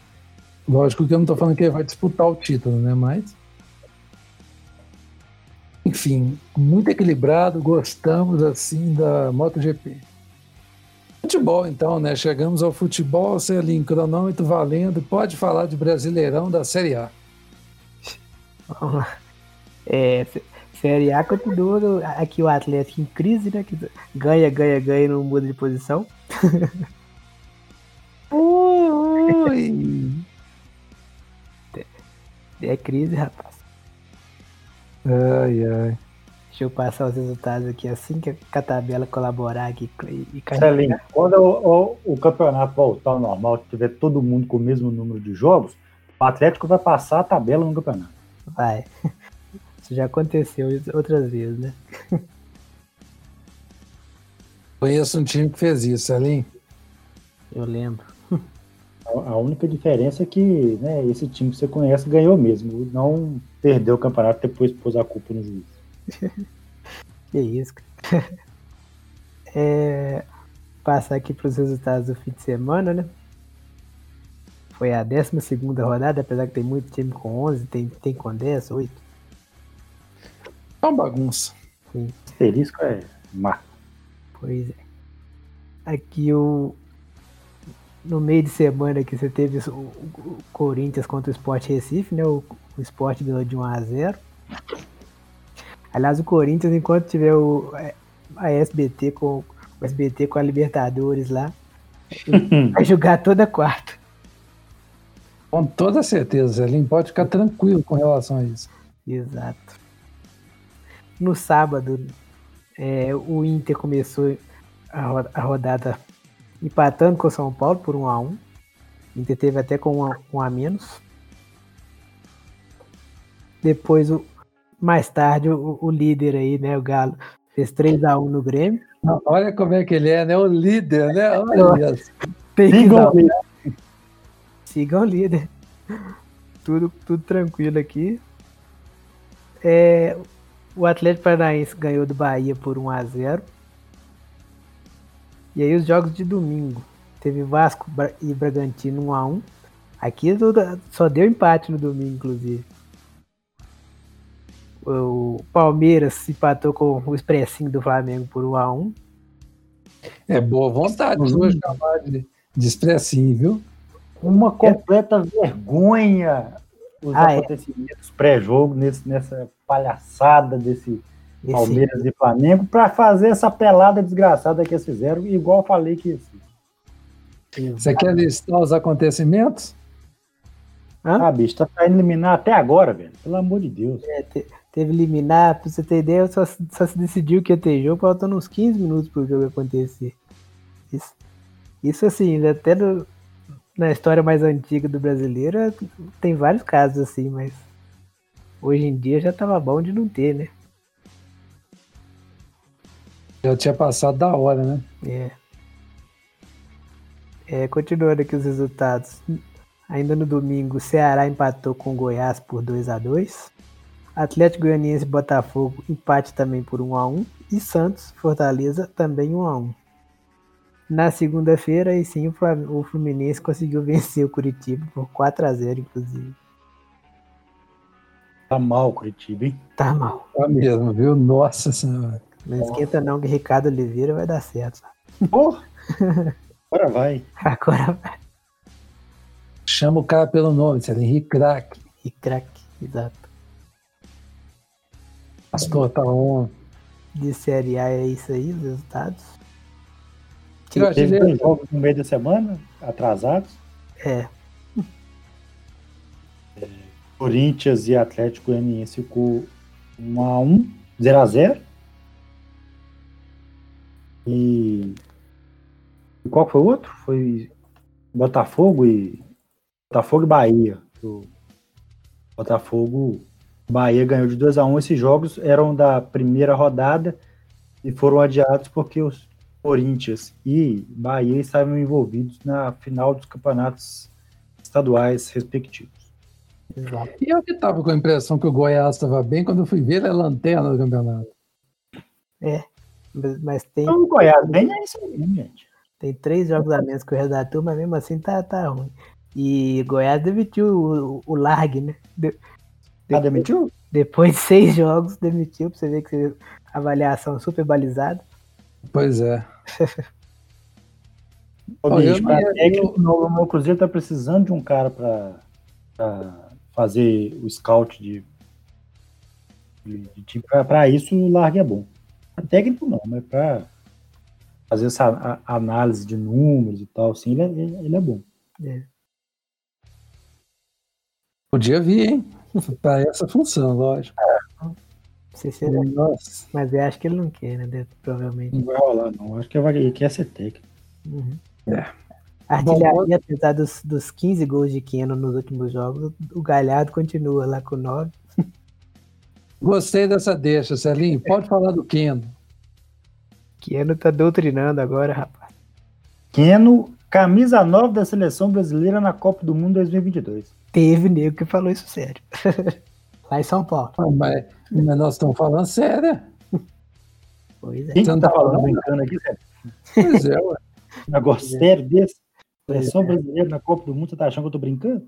Lógico que eu não estou falando que ele vai disputar o título, né? Mas, enfim, muito equilibrado, gostamos assim da MotoGP. Futebol então, né? Chegamos ao futebol, Celinho, cronômetro valendo, pode falar de Brasileirão da Série A. Série A continua aqui o Atlético em crise, né? Que ganha e não muda de posição. Ui! É crise, rapaz. Ai, ai. Deixa eu passar os resultados aqui assim que a tabela colaborar aqui e Celinho, quando o campeonato voltar ao normal, que tiver todo mundo com o mesmo número de jogos, o Atlético vai passar a tabela no campeonato. Vai. Isso já aconteceu outras vezes, né? Conheço um time que fez isso, Celinho. Eu lembro. A única diferença é que, né, esse time que você conhece ganhou mesmo, não perdeu o campeonato e depois pôs a culpa no juiz. Que isso. Passar aqui para os resultados do fim de semana, né? Foi a 12ª rodada, apesar que tem muito time com 11, tem com 10, 8. É uma bagunça. Sim. Asterisco é má. Pois é. Aqui o... No meio de semana que você teve o Corinthians contra o Sport Recife, né? O Sport ganhou de 1-0. Aliás, o Corinthians, enquanto tiver a SBT com a Libertadores lá, vai jogar toda quarta. Com toda certeza, Zelim, pode ficar tranquilo com relação a isso. Exato. No sábado, o Inter começou a rodada empatando com o São Paulo por 1-1. O Inter teve até com 1 a menos. Depois, mais tarde, o líder aí, né? O Galo fez 3-1 no Grêmio. Olha como é que ele é, né? O líder, né? Olha isso. Sigam o líder. Tudo tranquilo aqui. O Atlético Paranaense ganhou do Bahia por 1-0. E aí os jogos de domingo, teve Vasco e Bragantino 1-1. Aqui só deu empate no domingo, inclusive. O Palmeiras empatou com o Expressinho do Flamengo por 1-1. É boa vontade hoje chamar de Expressinho, viu? Uma completa vergonha os acontecimentos pré-jogo nessa palhaçada desse... Palmeiras e Flamengo, para fazer essa pelada desgraçada que eles fizeram, igual falei que... Você quer listar os acontecimentos? Bicho, tá saindo liminar até agora, velho. Pelo amor de Deus. Teve liminar, pra você ter ideia, só se decidiu que ia ter jogo, faltando uns 15 minutos pro jogo acontecer. Isso assim, até na história mais antiga do brasileiro, tem vários casos assim, mas hoje em dia já tava bom de não ter, né? Já tinha passado da hora, né? Continuando aqui os resultados. Ainda no domingo, o Ceará empatou com o Goiás por 2-2. Atlético Goianiense e Botafogo, empate também por 1-1. E Santos, Fortaleza, também 1-1. Na segunda-feira, aí sim, o Fluminense conseguiu vencer o Curitiba por 4-0, inclusive. Tá mal, Curitiba, hein? Tá mal. Tá mesmo, viu? Nossa Senhora. Não esquenta não que Ricardo Oliveira vai dar certo. Porra! Agora vai. Agora vai. Chama o cara pelo nome, se ele Ricraque. Ricraque, exato. Pastor, tá on. De Série A é isso aí, os resultados? Teve um jogo no meio da semana, atrasados. É. Corinthians e Atlético Mineiro com 1-1, 0-0. E qual foi o outro? Foi Botafogo e Bahia. O Botafogo Bahia ganhou de 2-1. Esses jogos eram da primeira rodada e foram adiados porque os Corinthians e Bahia estavam envolvidos na final dos campeonatos estaduais respectivos. Exato. E eu que estava com a impressão que o Goiás estava bem, quando eu fui ver, ele é lanterna do campeonato. É, mas tem... Então, o Goiás bem é isso aí, gente. Tem 3 jogos a menos que o resto da turma, mesmo assim tá ruim. E Goiás demitiu o Largue, né? Demitiu? Depois de 6 jogos, demitiu, pra você ver que avaliação super balizada. Pois é. Ô, bicho, o Cruzeiro tá precisando de um cara pra fazer o scout de time. Pra isso o Largue é bom. Pra técnico não, mas pra fazer essa análise de números e tal, assim, ele é bom. É. Podia vir, hein? Pra essa função, lógico. Nossa. Mas eu acho que ele não quer, né? Provavelmente. Não vai rolar, não. Acho que ele quer ser técnico. Uhum. É. Artilharia, apesar dos 15 gols de Keno nos últimos jogos, o Galhardo continua lá com 9. Gostei dessa deixa, Celinho. Pode falar do Keno. Keno tá doutrinando agora, rapaz. Keno, camisa 9 da seleção brasileira na Copa do Mundo 2022. Teve nego que falou isso sério. Lá em São Paulo. Ah, mas nós estamos falando sério. Pois é. Quem você não tá falando brincando aqui, sério? Pois é, ué. Negócio sério desse? Seleção brasileira na Copa do Mundo, você tá achando que eu tô brincando?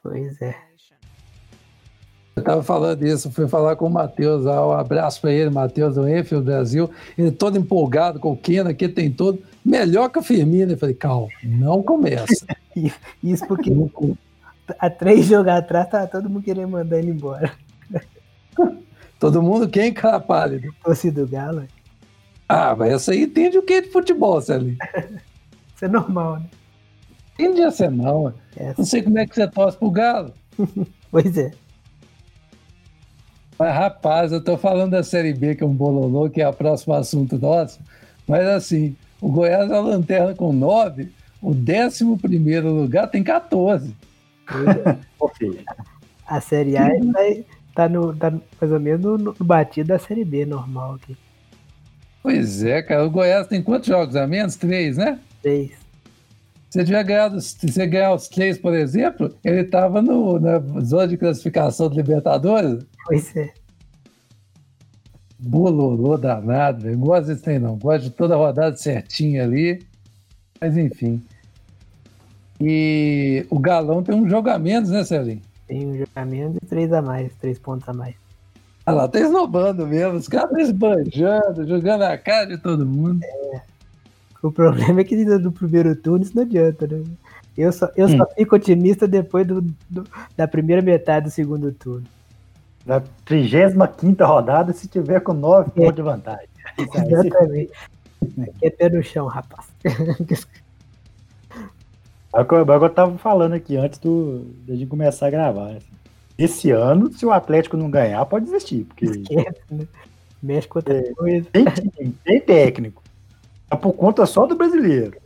Pois é. Eu tava falando isso, fui falar com o Matheus, um abraço para ele, Matheus do Enfield Brasil, ele todo empolgado com o Keno, aqui tem todo, melhor que o Firmino. Eu falei, calma, não começa. Isso porque há 3 jogos atrás tava todo mundo querendo mandar ele embora. Todo mundo quem, cara pálido? Torce do Galo. Ah, mas essa aí entende o que é de futebol, Celinho? Isso é normal, né? Entende a ser não, não sei como é que você torce pro Galo. Pois é. Mas, rapaz, eu tô falando da Série B, que é um bololô, que é o próximo assunto nosso, mas assim, o Goiás é a lanterna com 9, o 11º lugar tem 14. A Série A tá mais ou menos no batido da Série B normal aqui. Pois é, cara, o Goiás tem quantos jogos a menos? 3, né? 3. Se você ganhar os 3, por exemplo, ele estava na zona de classificação do Libertadores. Pois é. Bololô danado, velho. Gosto desse trem, não. Gosto de toda a rodada certinha ali. Mas, enfim. E o Galão tem um jogo a menos, né, Celinho? Tem um jogo a menos e 3 a mais, 3 pontos a mais. Ah lá, tá esnobando mesmo. Os caras estão esbanjando, jogando a cara de todo mundo. É. O problema é que no primeiro turno isso não adianta, né? Eu só fico otimista depois da primeira metade do segundo turno. Na 35ª rodada, se tiver com 9 pontos de vantagem. Exatamente. Aqui é pé no chão, rapaz. Agora eu tava falando aqui antes da gente começar a gravar. Assim. Esse ano, se o Atlético não ganhar, pode desistir. Porque... Esquece, né? Mexe com outra coisa. Tem técnico. Tá por conta só do brasileiro.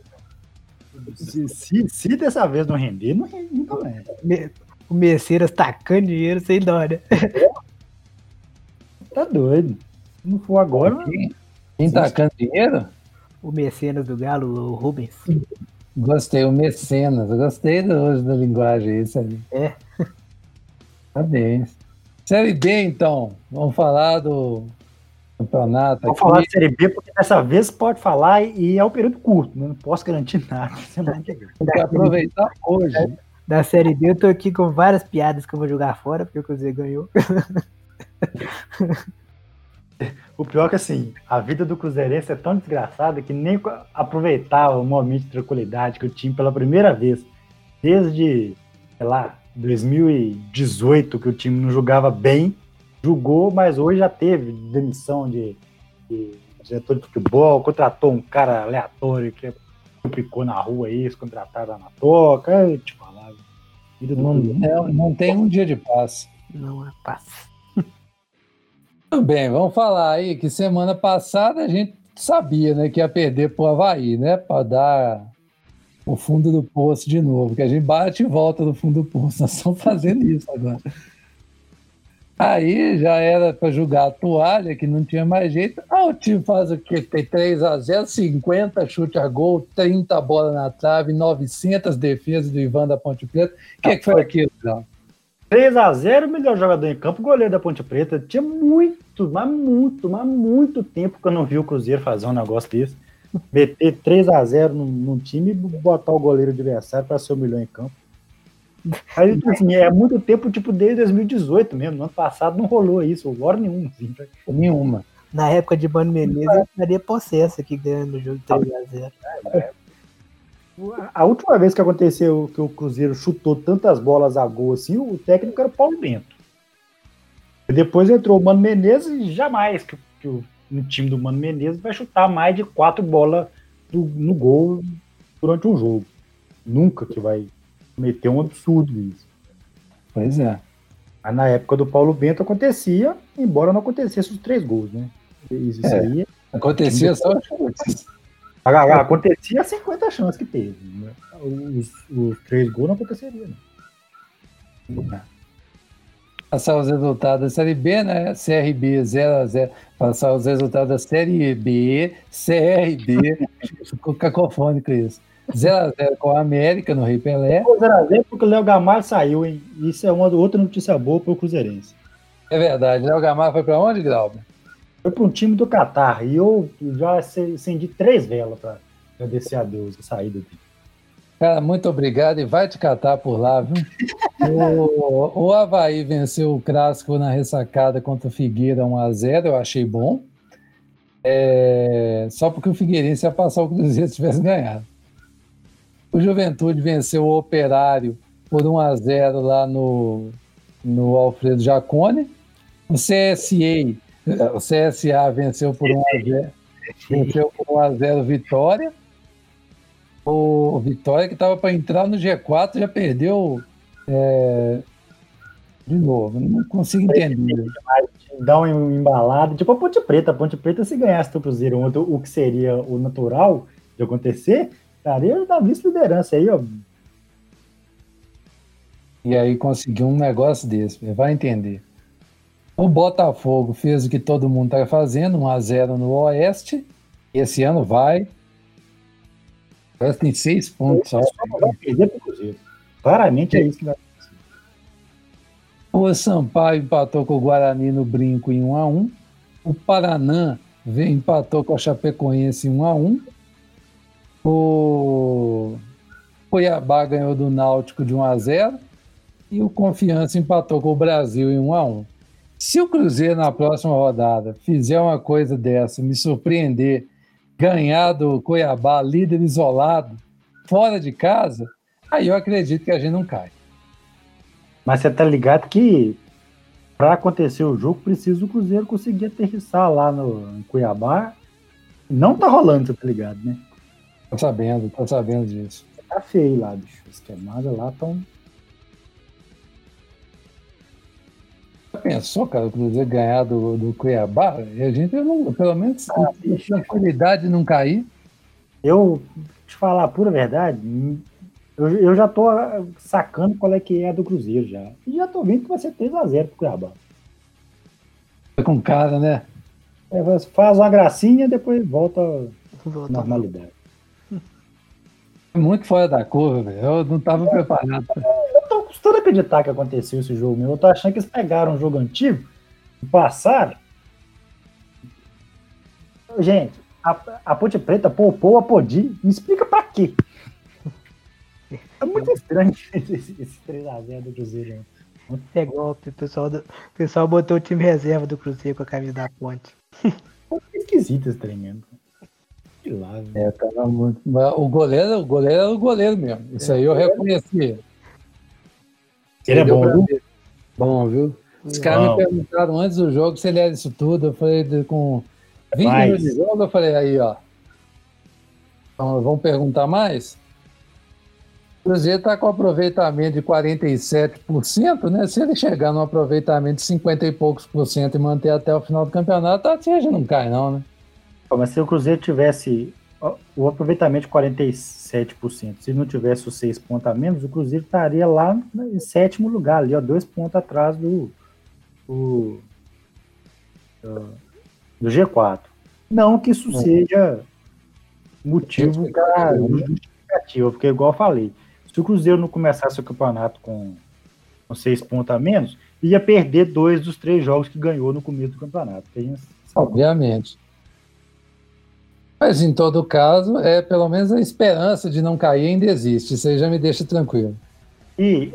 Se dessa vez não render, não rende, nunca mais. O Messeiras tacando dinheiro sem dó, né? Tá doido. Se não for agora... Quem tacando dinheiro? O Mecenas do Galo, o Rubens. Gostei, o Mecenas. Gostei hoje da linguagem, isso aí. É. Tá bem. Série B, então. Vamos falar do campeonato. Vamos falar da Série B, porque dessa vez pode falar e é um período curto. Não posso garantir nada. Tem que aproveitar hoje. da Série D. Eu tô aqui com várias piadas que eu vou jogar fora, porque o Cruzeiro ganhou. O pior é que, assim, a vida do cruzeirense é tão desgraçada que nem aproveitava o momento de tranquilidade que eu tinha pela primeira vez. Desde, sei lá, 2018, que o time não jogava bem, jogou, mas hoje já teve demissão de diretor de futebol, contratou um cara aleatório que complicou na rua aí, se contrataram na toca, eu te falava. Não tem um dia de paz. Não é paz. Tudo bem, vamos falar aí que semana passada a gente sabia, né, que ia perder pro Avaí, né, para dar o fundo do poço de novo, que a gente bate e volta do fundo do poço, nós estamos fazendo isso agora. Aí já era para jogar a toalha, que não tinha mais jeito. Ah, o time faz o quê? Tem 3-0, 50 chute a gol, 30 bola na trave, 900 defesas do Ivan da Ponte Preta. O que foi aquilo, João? 3-0, o melhor jogador em campo, goleiro da Ponte Preta. Tinha muito tempo que eu não vi o Cruzeiro fazer um negócio desse. Meter 3-0 num time e botar o goleiro adversário para ser o melhor em campo. Aí, assim, é muito tempo, tipo, desde 2018 mesmo. No ano passado não rolou isso, hora nenhuma. Assim, nenhuma. Na época de Mano Menezes, eu estaria possesso aqui ganhando o jogo 3-0. A última vez que aconteceu que o Cruzeiro chutou tantas bolas a gol assim, o técnico era o Paulo Bento. E depois entrou o Mano Menezes e jamais que o time do Mano Menezes vai chutar mais de 4 bolas no gol durante um jogo. Nunca que vai meter um absurdo isso. Pois é. Mas na época do Paulo Bento acontecia, embora não acontecesse os 3 gols, né? Isso aí. Acontecia só os chutes. Acontecia 50 chances que teve. Né? Os 3 gols não aconteceria. Né? Passar os resultados da Série B, né? CRB 0-0. Passar os resultados da Série B, CRB. Ficou cacofônico isso. 0-0 com a América no Rei Pelé. 0-0 porque o Léo Gamalho saiu, hein? Isso é uma outra notícia boa para o Cruzeirense. É verdade. Léo Gamalho foi para onde, Glauber? Foi para um time do Catar, e eu já acendi 3 velas para agradecer a Deus a saída dele. Cara, muito obrigado, e vai te catar por lá, viu? O Avaí venceu o clássico na ressacada contra o Figueira 1-0, eu achei bom. Só porque o Figueirense ia passar o Cruzeiro se tivesse ganhado. O Juventude venceu o Operário por 1-0 lá no Alfredo Jacone. O CSA venceu por 1-0, venceu por 1-0 Vitória. O Vitória, que estava para entrar no G4, já perdeu de novo. Não consigo entender. Dá uma embalada, tipo a Ponte Preta. A Ponte Preta, se ganhasse o Cruzeiro ontem, o que seria o natural de acontecer, estaria na vice-liderança aí, ó. E aí conseguiu um negócio desse, vai entender. O Botafogo fez o que todo mundo está fazendo, 1-0 no Oeste. Esse ano vai. O Oeste tem 6 pontos. Só vai perder para o Cruzeiro. Claramente é isso que vai acontecer. O Sampaio empatou com o Guarani no Brinco em 1-1. O Paraná empatou com a Chapecoense em 1-1. O Cuiabá ganhou do Náutico de 1-0. E o Confiança empatou com o Brasil em 1-1. Se o Cruzeiro na próxima rodada fizer uma coisa dessa, me surpreender, ganhar do Cuiabá, líder isolado, fora de casa, aí eu acredito que a gente não cai. Mas você tá ligado que para acontecer o jogo, precisa o Cruzeiro conseguir aterrissar lá no Cuiabá. Não tá rolando, você tá ligado, né? Tô sabendo disso. Tá feio lá, bicho. As queimadas lá estão... Pensou, cara, o Cruzeiro ganhar do Cuiabá, e a gente não, pelo menos tem tranquilidade não cair. Eu, te falar a pura verdade, eu já tô sacando qual é que é a do Cruzeiro já. E já tô vendo que vai ser 3-0 pro Cuiabá. É com cara, né? Faz uma gracinha e depois volta à normalidade. É muito fora da curva, velho. Eu não tava preparado. Custando acreditar que aconteceu esse jogo meu. Eu tô achando que eles pegaram um jogo antigo e passaram. Gente, a Ponte Preta poupou a Podi. Me explica pra quê? É muito estranho esse 3x0 do Cruzeiro. Ontem é golpe, o pessoal botou o time reserva do Cruzeiro com a camisa da Ponte. Esquisito esse treinamento. Que lá, é, tava muito... O goleiro era o goleiro mesmo. Isso aí eu reconheci. Ele é bom, viu? Bom, viu? Os caras me perguntaram antes do jogo se ele era isso tudo. Eu falei, com 20 minutos de jogo, eu falei, aí, ó. Então, vamos perguntar mais? O Cruzeiro está com aproveitamento de 47%, né? Se ele chegar num aproveitamento de 50 e poucos por cento e manter até o final do campeonato, a tia já não cai, não, né? Mas se o Cruzeiro tivesse o aproveitamento de 47%, se não tivesse os 6 pontos a menos, o Cruzeiro estaria lá em sétimo lugar, ali, ó, 2 pontos atrás do G4. Não que isso seja motivo para justificativa, porque igual eu falei, se o Cruzeiro não começasse o campeonato com 6 pontos a menos, ia perder 2 dos 3 jogos que ganhou no começo do campeonato. Obviamente. Mas, em todo caso, pelo menos a esperança de não cair ainda existe. Isso aí já me deixa tranquilo. E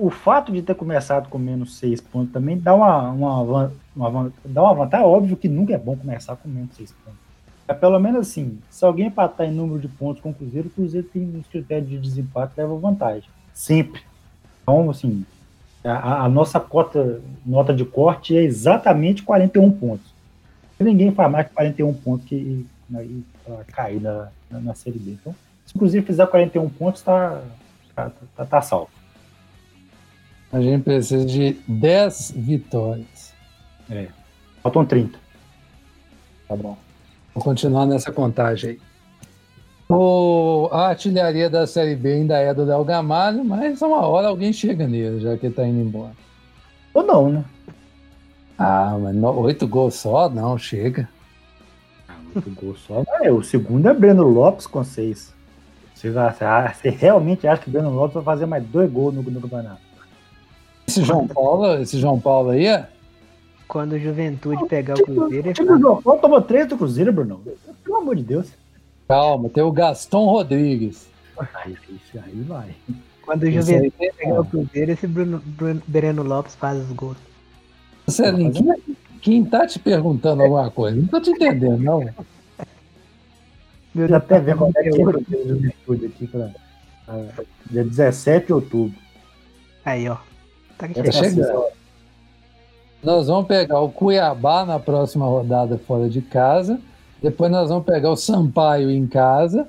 o fato de ter começado com menos 6 pontos também dá uma vantagem. Óbvio que nunca é bom começar com menos 6 pontos. Mas, pelo menos assim, se alguém empatar em número de pontos com o Cruzeiro tem um critério de desempate que leva vantagem. Sempre. Então, assim, a nossa nota de corte é exatamente 41 pontos. Ninguém faz mais que 41 pontos que... aí pra cair na Série B. Então, se inclusive fizer 41 pontos, tá salvo. A gente precisa de 10 vitórias. Faltam 30. Tá bom. Vou continuar nessa contagem aí. A artilharia da Série B ainda é do Léo Gamalho, mas uma hora alguém chega nele, já que ele tá indo embora. Ou não, né? Ah, mas 8 gols só? Não, chega. Gol só. O segundo é Breno Lopes com 6. Você realmente acha que o Breno Lopes vai fazer mais 2 gols no campeonato? Esse João Paulo aí é? Quando o Juventude pegar o Cruzeiro... O João Paulo tomou 3 do Cruzeiro, Bruno. Pelo amor de Deus. Calma, tem o Gaston Rodrigues. Aí vai. Quando o Juventude pegar o Cruzeiro, esse Breno Lopes faz os gols. Marcelinho, quem tá te perguntando alguma coisa? Não tô te entendendo, não. Já até ver como é que eu tenho estúdio aqui pra dia 17 de outubro. Aí, ó. Tá chegando. Nós vamos pegar o Cuiabá na próxima rodada fora de casa. Depois nós vamos pegar o Sampaio em casa.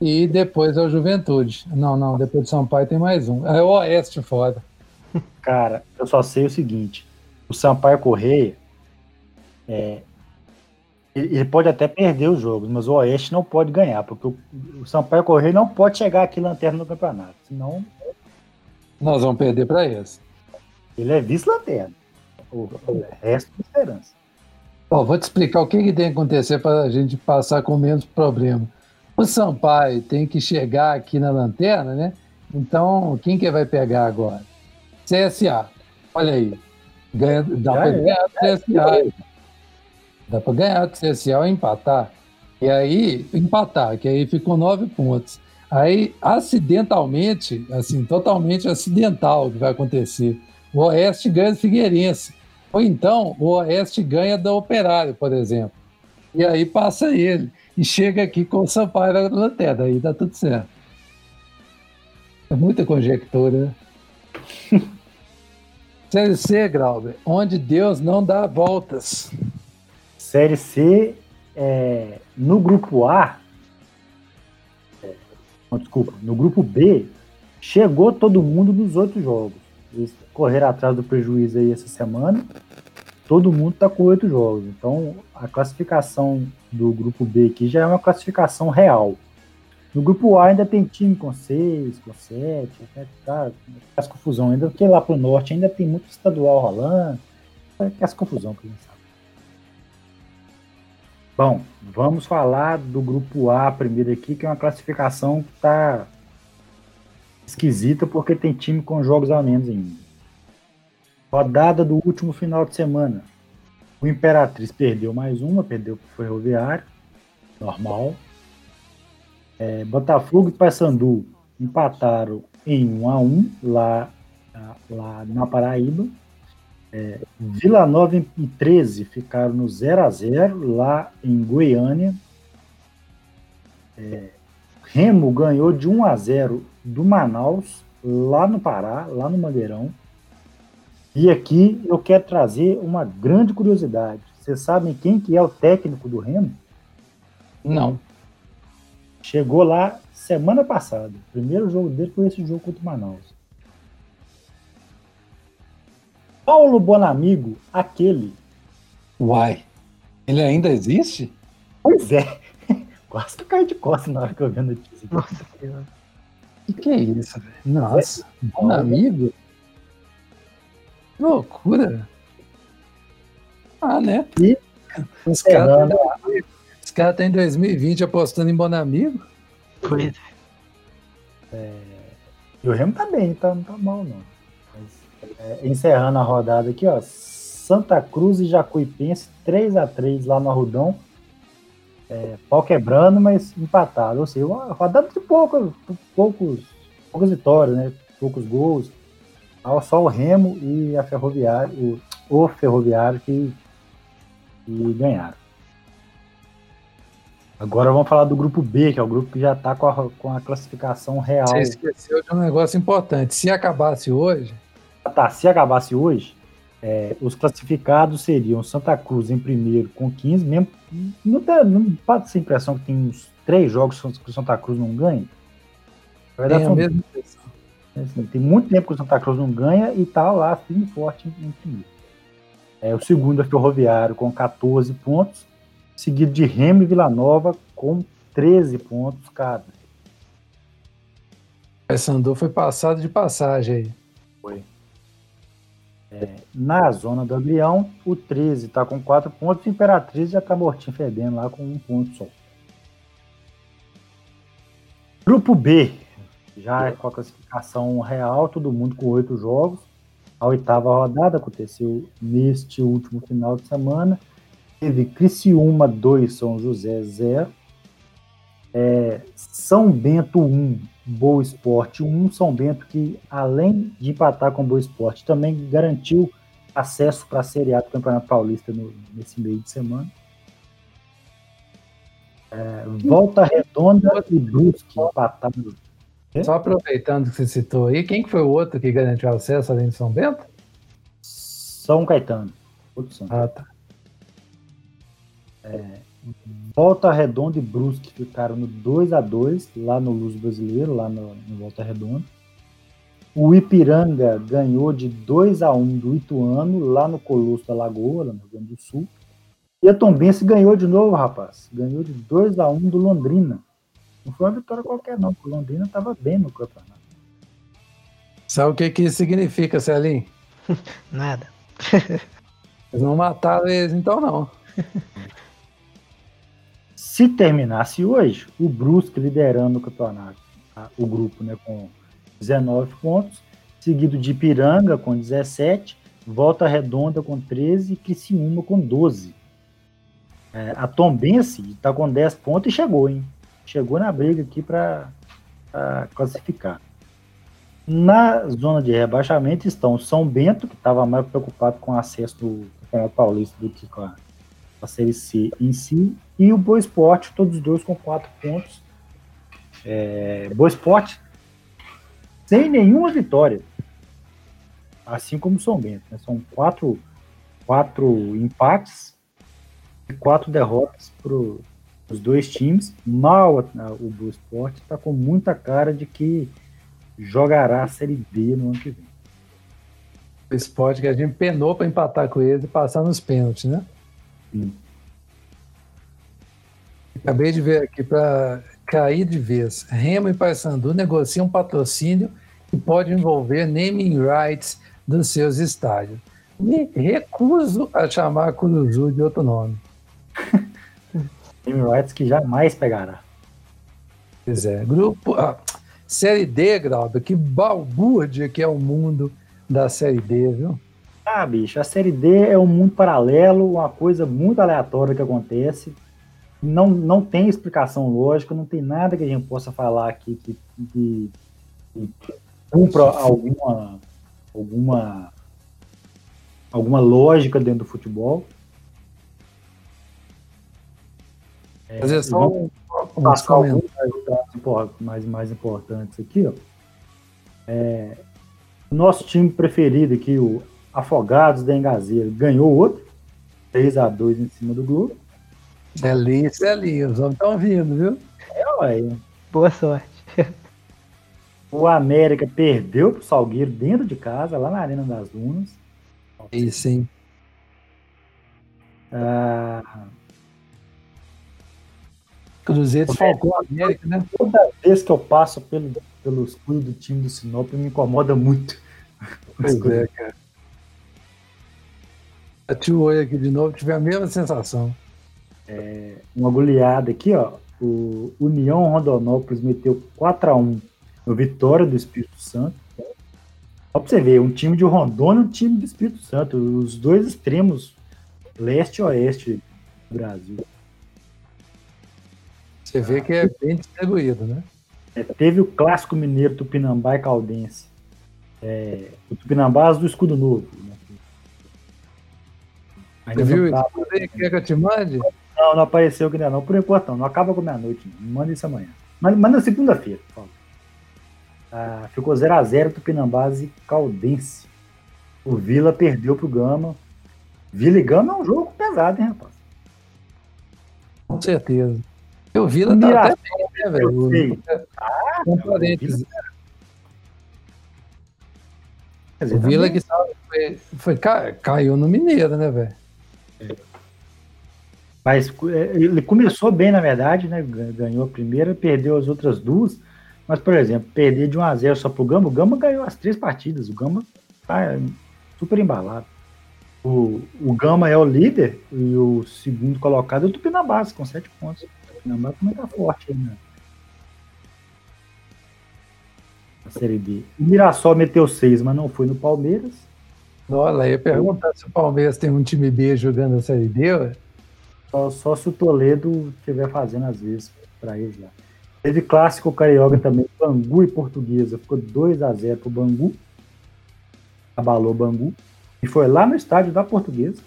E depois é o Juventude. Não, depois do Sampaio tem mais um. É o Oeste fora. Cara, eu só sei o seguinte. O Sampaio Correia ele pode até perder os jogos, mas o Oeste não pode ganhar, porque o Sampaio Correia não pode chegar aqui lanterna no campeonato, senão nós vamos perder para eles. Ele é vice-lanterna, o resto é esperança. Vou te explicar o que tem que acontecer para a gente passar com menos problema. O Sampaio tem que chegar aqui na lanterna, né? Então, quem que vai pegar agora? CSA, olha aí. Dá pra ganhar do CSA ou empatar. E aí, que aí ficou 9 pontos. Aí, acidentalmente, assim, totalmente acidental o que vai acontecer. O Oeste ganha do Figueirense. Ou então, o Oeste ganha do Operário, por exemplo. E aí passa ele. E chega aqui com o Sampaio na lanterna. Aí dá tudo certo. É muita conjectura, né? Série C, Grauber, onde Deus não dá voltas. Série C, no grupo A, no grupo B, chegou todo mundo nos 8 jogos. Eles correram atrás do prejuízo aí essa semana, todo mundo está com 8 jogos. Então, a classificação do grupo B aqui já é uma classificação real. No grupo A ainda tem time com 6, com 7, faz confusão ainda, porque lá pro norte ainda tem muito estadual rolando, faz confusão que a gente sabe. Bom, vamos falar do grupo A primeiro aqui, que é uma classificação que tá esquisita, porque tem time com jogos a menos ainda. Rodada do último final de semana. O Imperatriz perdeu mais uma, perdeu pro Ferroviário, normal. Botafogo e Paysandu empataram em 1-1 lá na Paraíba. Vila Nova e 13 ficaram no 0-0 lá em Goiânia. Remo ganhou de 1-0 do Manaus, lá no Pará, lá no Mangueirão. E aqui eu quero trazer uma grande curiosidade. Vocês sabem quem que é o técnico do Remo? Não. Chegou lá semana passada. O primeiro jogo dele foi esse jogo contra o Manaus. Paulo Bonamigo, aquele. Uai, ele ainda existe? Pois é. Quase que eu caí de costas na hora que eu vi a notícia. Nossa, que é isso, velho? Nossa, Bonamigo? Que loucura. Ah, né? E os caras estão em 2020 apostando em Bonamigo? Pois é. E o Remo tá bem, não tá mal, não. Encerrando a rodada aqui, ó, Santa Cruz e Jacuipense 3-3 lá no Arrudão, pau quebrando, mas empatado, ou seja, uma rodada de poucas vitórias, né, poucos gols, só o Remo e a Ferroviária, o Ferroviário que ganharam. Agora vamos falar do grupo B, que é o grupo que já está com a classificação real. Você esqueceu de um negócio importante, se acabasse hoje, os classificados seriam Santa Cruz em primeiro com 15, mesmo, não pode ter essa impressão que tem uns 3 jogos que o Santa Cruz não ganha. Na verdade, tem a mesma impressão. Assim, tem muito tempo que o Santa Cruz não ganha e tá lá firme e forte em primeiro. O segundo é o Ferroviário com 14 pontos, seguido de Remo e Vila Nova com 13 pontos cada. Essa andou foi passado de passagem aí. Foi. Na zona do Avião, o 13 está com 4 pontos, o Imperatriz já está mortinho fedendo lá com 1 ponto só. Grupo B, já com a classificação real, todo mundo com 8 jogos. A 8ª rodada aconteceu neste último final de semana. Teve Criciúma 2, São José 0. São Bento 1, Boa Esporte 1. São Bento que, além de empatar com o Boa Esporte, também garantiu acesso para a Série A do Campeonato Paulista nesse meio de semana. Volta Redonda e Brusque empataram. Só aproveitando que você citou aí, quem que foi o outro que garantiu acesso além de São Bento? São Caetano. Outro São Caetano. Ah, tá. Volta Redonda e Brusque ficaram no 2-2 lá no Luso Brasileiro, lá no Volta Redonda. O Ipiranga ganhou de 2-1 do Ituano, lá no Colosso da Lagoa, lá no Rio Grande do Sul. E a Tombense ganhou de novo, rapaz. Ganhou de 2-1 do Londrina. Não foi uma vitória qualquer, não, porque o Londrina estava bem no campeonato. Sabe o que isso significa, Celinho? Nada. Eles não mataram eles, então, não. Se terminasse hoje, o Brusque liderando o campeonato, o grupo, né, com 19 pontos, seguido de Ipiranga com 17, Volta Redonda com 13 e Criciúma com 12. A Tombense está com 10 pontos e chegou, hein? Chegou na briga aqui para classificar. Na zona de rebaixamento estão São Bento, que estava mais preocupado com o acesso do Campeonato Paulista do que com a Série C em si, e o Boa Esporte, todos os dois com 4 pontos. Boa Esporte sem nenhuma vitória, assim como São Bento, né? São 4 empates e 4 derrotas para os dois times. Mal o Boa Esporte está com muita cara de que jogará a Série D no ano que vem. O Esporte que a gente penou para empatar com ele e passar nos pênaltis, né? Sim. Acabei de ver aqui, para cair de vez, Remo e Paysandu negociam um patrocínio que pode envolver naming rights dos seus estádios. Me recuso a chamar Curuzu de outro nome. Naming rights que jamais pegará. Pois é, Série D, Grauber, que balbúrdia que é o mundo da Série D, viu? Ah, bicho, a Série D é um mundo paralelo, uma coisa muito aleatória que acontece. Não tem explicação lógica, não tem nada que a gente possa falar aqui que cumpra alguma lógica dentro do futebol. Fazer só uns comentários mais importantes aqui, ó. Nosso time preferido aqui, o Afogados da Engazeira, ganhou outro, 3-2 em cima do Globo. Delícia ali, os homens estão vindo, viu? Ué. Boa sorte. O América perdeu pro Salgueiro dentro de casa, lá na Arena das Dunas. Isso, sim. Cruzeiro faltou a América, né? Toda vez que eu passo pelos clubes do time do Sinop, me incomoda muito. Pois é, cara. A Tio Oi aqui de novo, tive a mesma sensação. Uma goleada aqui, ó. O União Rondonópolis meteu 4-1 no Vitória do Espírito Santo. Só pra você ver, um time de Rondônia e um time do Espírito Santo. Os dois extremos, leste e oeste do Brasil. Você vê que é bem distribuído, né? Teve o Clássico Mineiro, Tupinambá e Caldense. O Tupinambá do Escudo Novo. Né? Ainda você viu isso? Quer que eu te mande? Não apareceu ainda não. Por enquanto não acaba com meia-noite. Não manda isso amanhã. Manda segunda-feira. Ficou 0-0 Tupinambás e Caldense. O Vila perdeu pro Gama. Vila e Gama é um jogo pesado, hein, rapaz? Com certeza. O Vila tá até bem, né, velho? O Vila que caiu no Mineiro, né, velho? Mas ele começou bem, na verdade, né? Ganhou a primeira, perdeu as outras duas. Mas, por exemplo, perder de 1-0 só pro Gama, o Gama ganhou as 3 partidas. O Gama tá super embalado. O Gama é o líder e o segundo colocado é o Tupinambás, com 7 pontos. O Tupinambás também tá forte aí, né? A Série B. O Mirassol meteu 6, mas não foi no Palmeiras. Olha, eu ia perguntar se o Palmeiras tem um time B jogando a Série D, ué? Só se o Toledo estiver fazendo às vezes para eles lá. Teve clássico carioca também, Bangu e Portuguesa. Ficou 2-0 pro Bangu. Abalou Bangu. E foi lá no estádio da Portuguesa.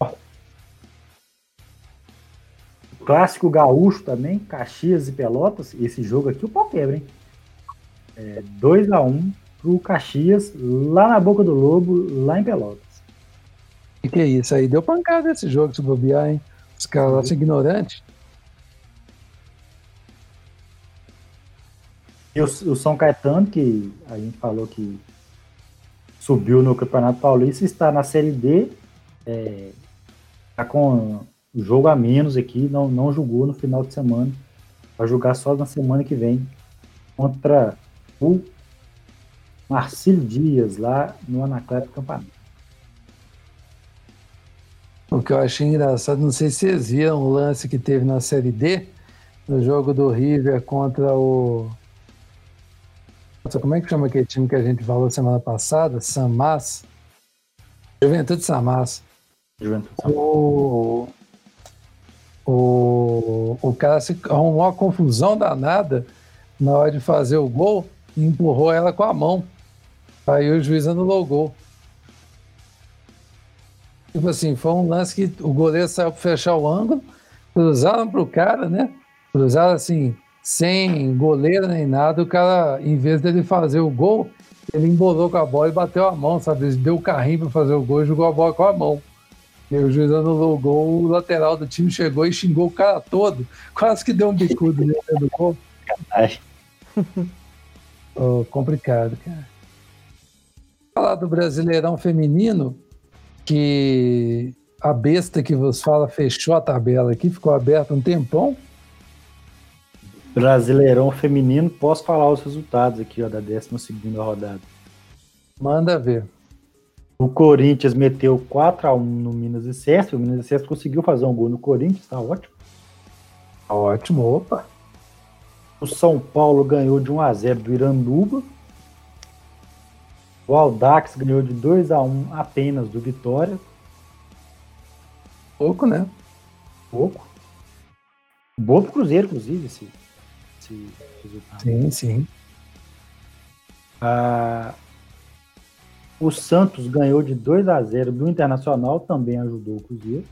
O clássico gaúcho também, Caxias e Pelotas. Esse jogo aqui o pau quebra, hein? 2-1 pro Caxias, lá na Boca do Lobo, lá em Pelotas. Que é isso aí? Deu pancada esse jogo, se bobear, hein? Os caras lá são ignorantes. E o São Caetano, que a gente falou que subiu no Campeonato Paulista, está na Série D, está com um jogo a menos aqui, não jogou no final de semana, vai jogar só na semana que vem, contra o Marcílio Dias, lá no Anacleto Campanella. O que eu achei engraçado, não sei se vocês viram o lance que teve na Série D, no jogo do River contra o... Como é que chama aquele time que a gente falou semana passada? Samás? Juventude Samás. O cara se arrumou uma confusão danada na hora de fazer o gol e empurrou ela com a mão. Aí o juiz anulou o gol. Tipo assim, foi um lance que o goleiro saiu para fechar o ângulo, cruzaram pro cara, né? Cruzaram assim, sem goleiro nem nada. O cara, em vez dele fazer o gol, ele embolou com a bola e bateu a mão, sabe? Ele deu o carrinho para fazer o gol e jogou a bola com a mão. E o juiz anulou o gol, o lateral do time chegou e xingou o cara todo. Quase que deu um bicudo dentro do gol. Oh, complicado, cara. Falar do Brasileirão Feminino, que a besta que vos fala fechou a tabela aqui, ficou aberta um tempão. Brasileirão Feminino, posso falar os resultados aqui, ó, da 12ª rodada. Manda ver. O Corinthians meteu 4-1 no Minas e Sérgio. O Minas e Sérgio conseguiu fazer um gol no Corinthians, tá ótimo. Tá ótimo, opa. O São Paulo ganhou de 1-0 do Iranduba. O Aldax ganhou de 2-1 apenas do Vitória. Pouco, né? Pouco. Bom pro Cruzeiro, inclusive, esse resultado. Sim, sim. O Santos ganhou de 2-0 do Internacional, também ajudou o Cruzeiro.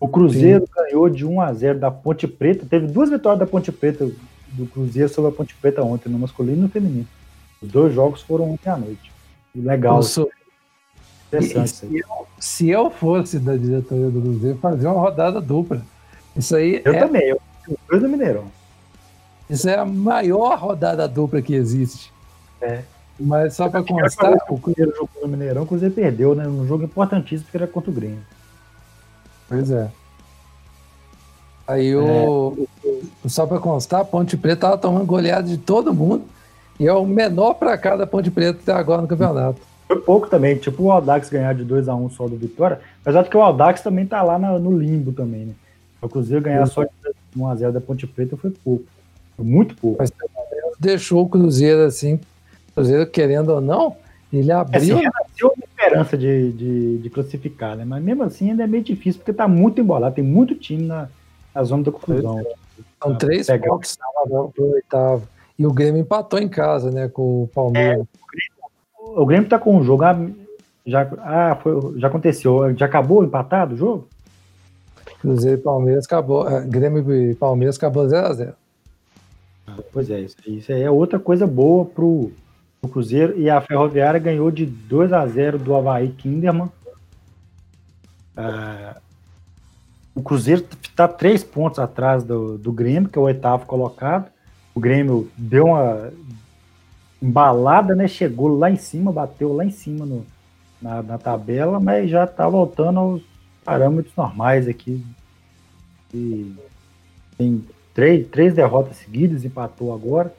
O Cruzeiro Sim. ganhou de 1-0 da Ponte Preta. Teve duas vitórias da Ponte Preta, do Cruzeiro sobre a Ponte Preta ontem, no masculino e no feminino. Os dois jogos foram ontem à noite. Legal. Interessante. Se eu fosse da diretoria do Cruzeiro, fazer uma rodada dupla. Isso aí eu também, eu os dois do Mineirão. Isso é a maior rodada dupla que existe. É. Mas só para constar, o Cruzeiro jogou no Mineirão, o Cruzeiro perdeu, né? Um jogo importantíssimo porque era contra o Grêmio. Pois é. Aí só para constar, a Ponte Preta estava tomando goleada de todo mundo e é o menor para cá da Ponte Preta até agora no campeonato. Foi pouco também, tipo o Audax ganhar de 2-1 só do Vitória, apesar de que o Audax também tá lá no limbo também, né? O Cruzeiro ganhar só de 1-0 da Ponte Preta foi pouco, foi muito pouco. Mas deixou o Cruzeiro assim, Cruzeiro querendo ou não, ele abriu... Assim, deu uma esperança de classificar, né? Mas mesmo assim ainda é meio difícil, porque tá muito embolado, tem muito time na zona da confusão. São 3 pontos pro oitavo. E o Grêmio empatou em casa, né, com o Palmeiras. O Grêmio está com um jogo, já aconteceu, já acabou empatado o jogo? Cruzeiro e Palmeiras acabou, Grêmio e Palmeiras acabou 0-0. Pois é, isso aí é outra coisa boa pro Cruzeiro, e a Ferroviária ganhou de 2-0 do Avaí Kinderman. O Cruzeiro está 3 pontos atrás do Grêmio, que é o oitavo colocado. O Grêmio deu uma... embalada, né? Chegou lá em cima, bateu lá em cima na tabela, mas já tá voltando aos parâmetros normais aqui. E tem 3 derrotas seguidas, empatou agora.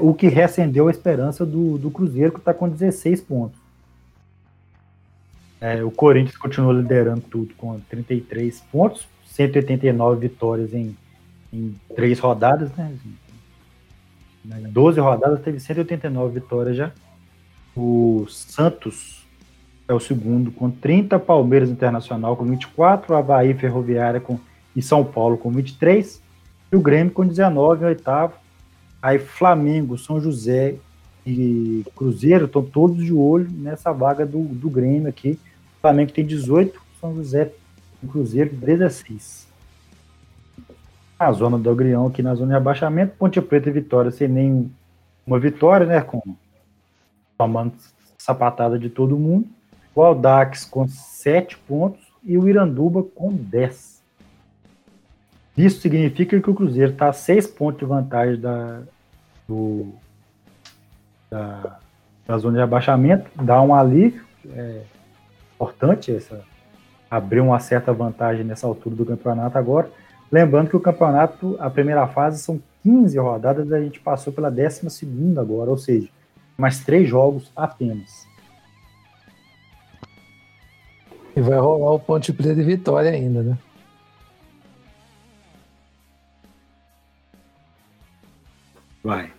O que reacendeu a esperança do Cruzeiro, que tá com 16 pontos. O Corinthians continua liderando tudo com 33 pontos, 189 vitórias em 3 rodadas, né? Em 12 rodadas teve 189 vitórias já. O Santos é o segundo com 30, Palmeiras Internacional com 24, Avaí, Ferroviária e São Paulo com 23, e o Grêmio com 19 em oitavo. Aí Flamengo, São José e Cruzeiro estão todos de olho nessa vaga do Grêmio aqui. O Flamengo tem 18, São José e Cruzeiro 16. Na zona do Agrião, aqui na zona de abaixamento, Ponte Preta e Vitória sem nenhuma vitória, né? Tomando sapatada de todo mundo. O Audax com 7 pontos e o Iranduba com 10. Isso significa que o Cruzeiro está a 6 pontos de vantagem da zona de abaixamento. Dá um alívio. É importante abrir uma certa vantagem nessa altura do campeonato agora. Lembrando que o campeonato, a primeira fase, são 15 rodadas, a gente passou pela 12ª agora, ou seja, mais 3 jogos apenas. E vai rolar o Ponte Preta e Vitória ainda, né? Vai.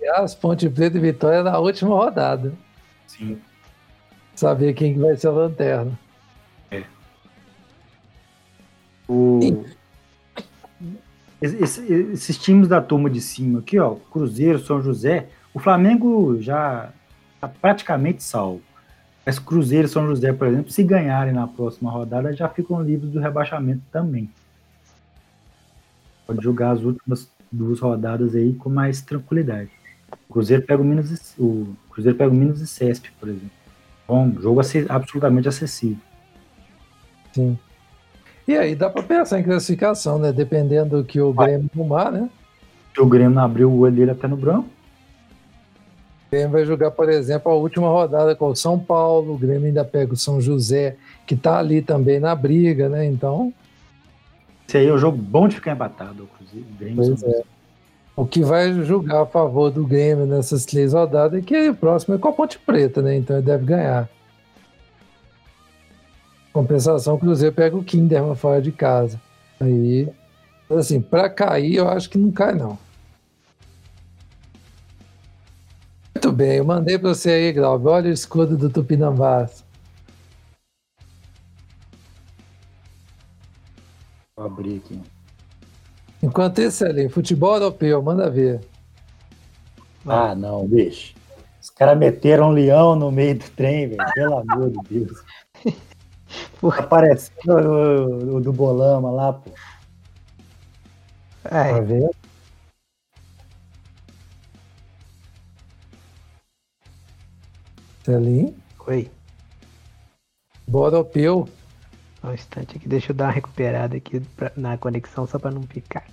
Aliás, Ponte Preta e Vitória na última rodada. Sim. Saber quem vai ser a lanterna. Esses times da turma de cima aqui, ó, Cruzeiro, São José, o Flamengo já está praticamente salvo, mas Cruzeiro e São José, por exemplo, se ganharem na próxima rodada, já ficam livres do rebaixamento também. Pode jogar as últimas 2 rodadas aí com mais tranquilidade. O Cruzeiro pega o Minas e Cesp, por exemplo. Bom, jogo absolutamente acessível. Sim. E aí dá para pensar em classificação, né? Dependendo do que o Grêmio arrumar, né? O Grêmio abriu o olho dele até no branco. O Grêmio vai jogar, por exemplo, a última rodada com o São Paulo. O Grêmio ainda pega o São José, que tá ali também na briga, né? Então... esse aí é um jogo bom de ficar empatado, inclusive. O Grêmio, pois é. O que vai jogar a favor do Grêmio nessas 3 rodadas é que o próximo é com a Ponte Preta, né? Então ele deve ganhar. Compensação, o Cruzeiro pega o Kinderman fora de casa. Aí, assim, pra cair, eu acho que não cai, não. Muito bem, eu mandei pra você aí, Glauber. Olha o escudo do Tupinambás. Vou abrir aqui. Enquanto isso, ali, futebol europeu, manda ver. Ah, não, bicho. Os caras meteram um leão no meio do trem, velho. Pelo amor de Deus. Apareceu o do Bolama lá, pô. Ai. Tá vendo? Tá ali? Oi. Bora, Opeu. Só um instante aqui, deixa eu dar uma recuperada aqui na conexão só pra não picar.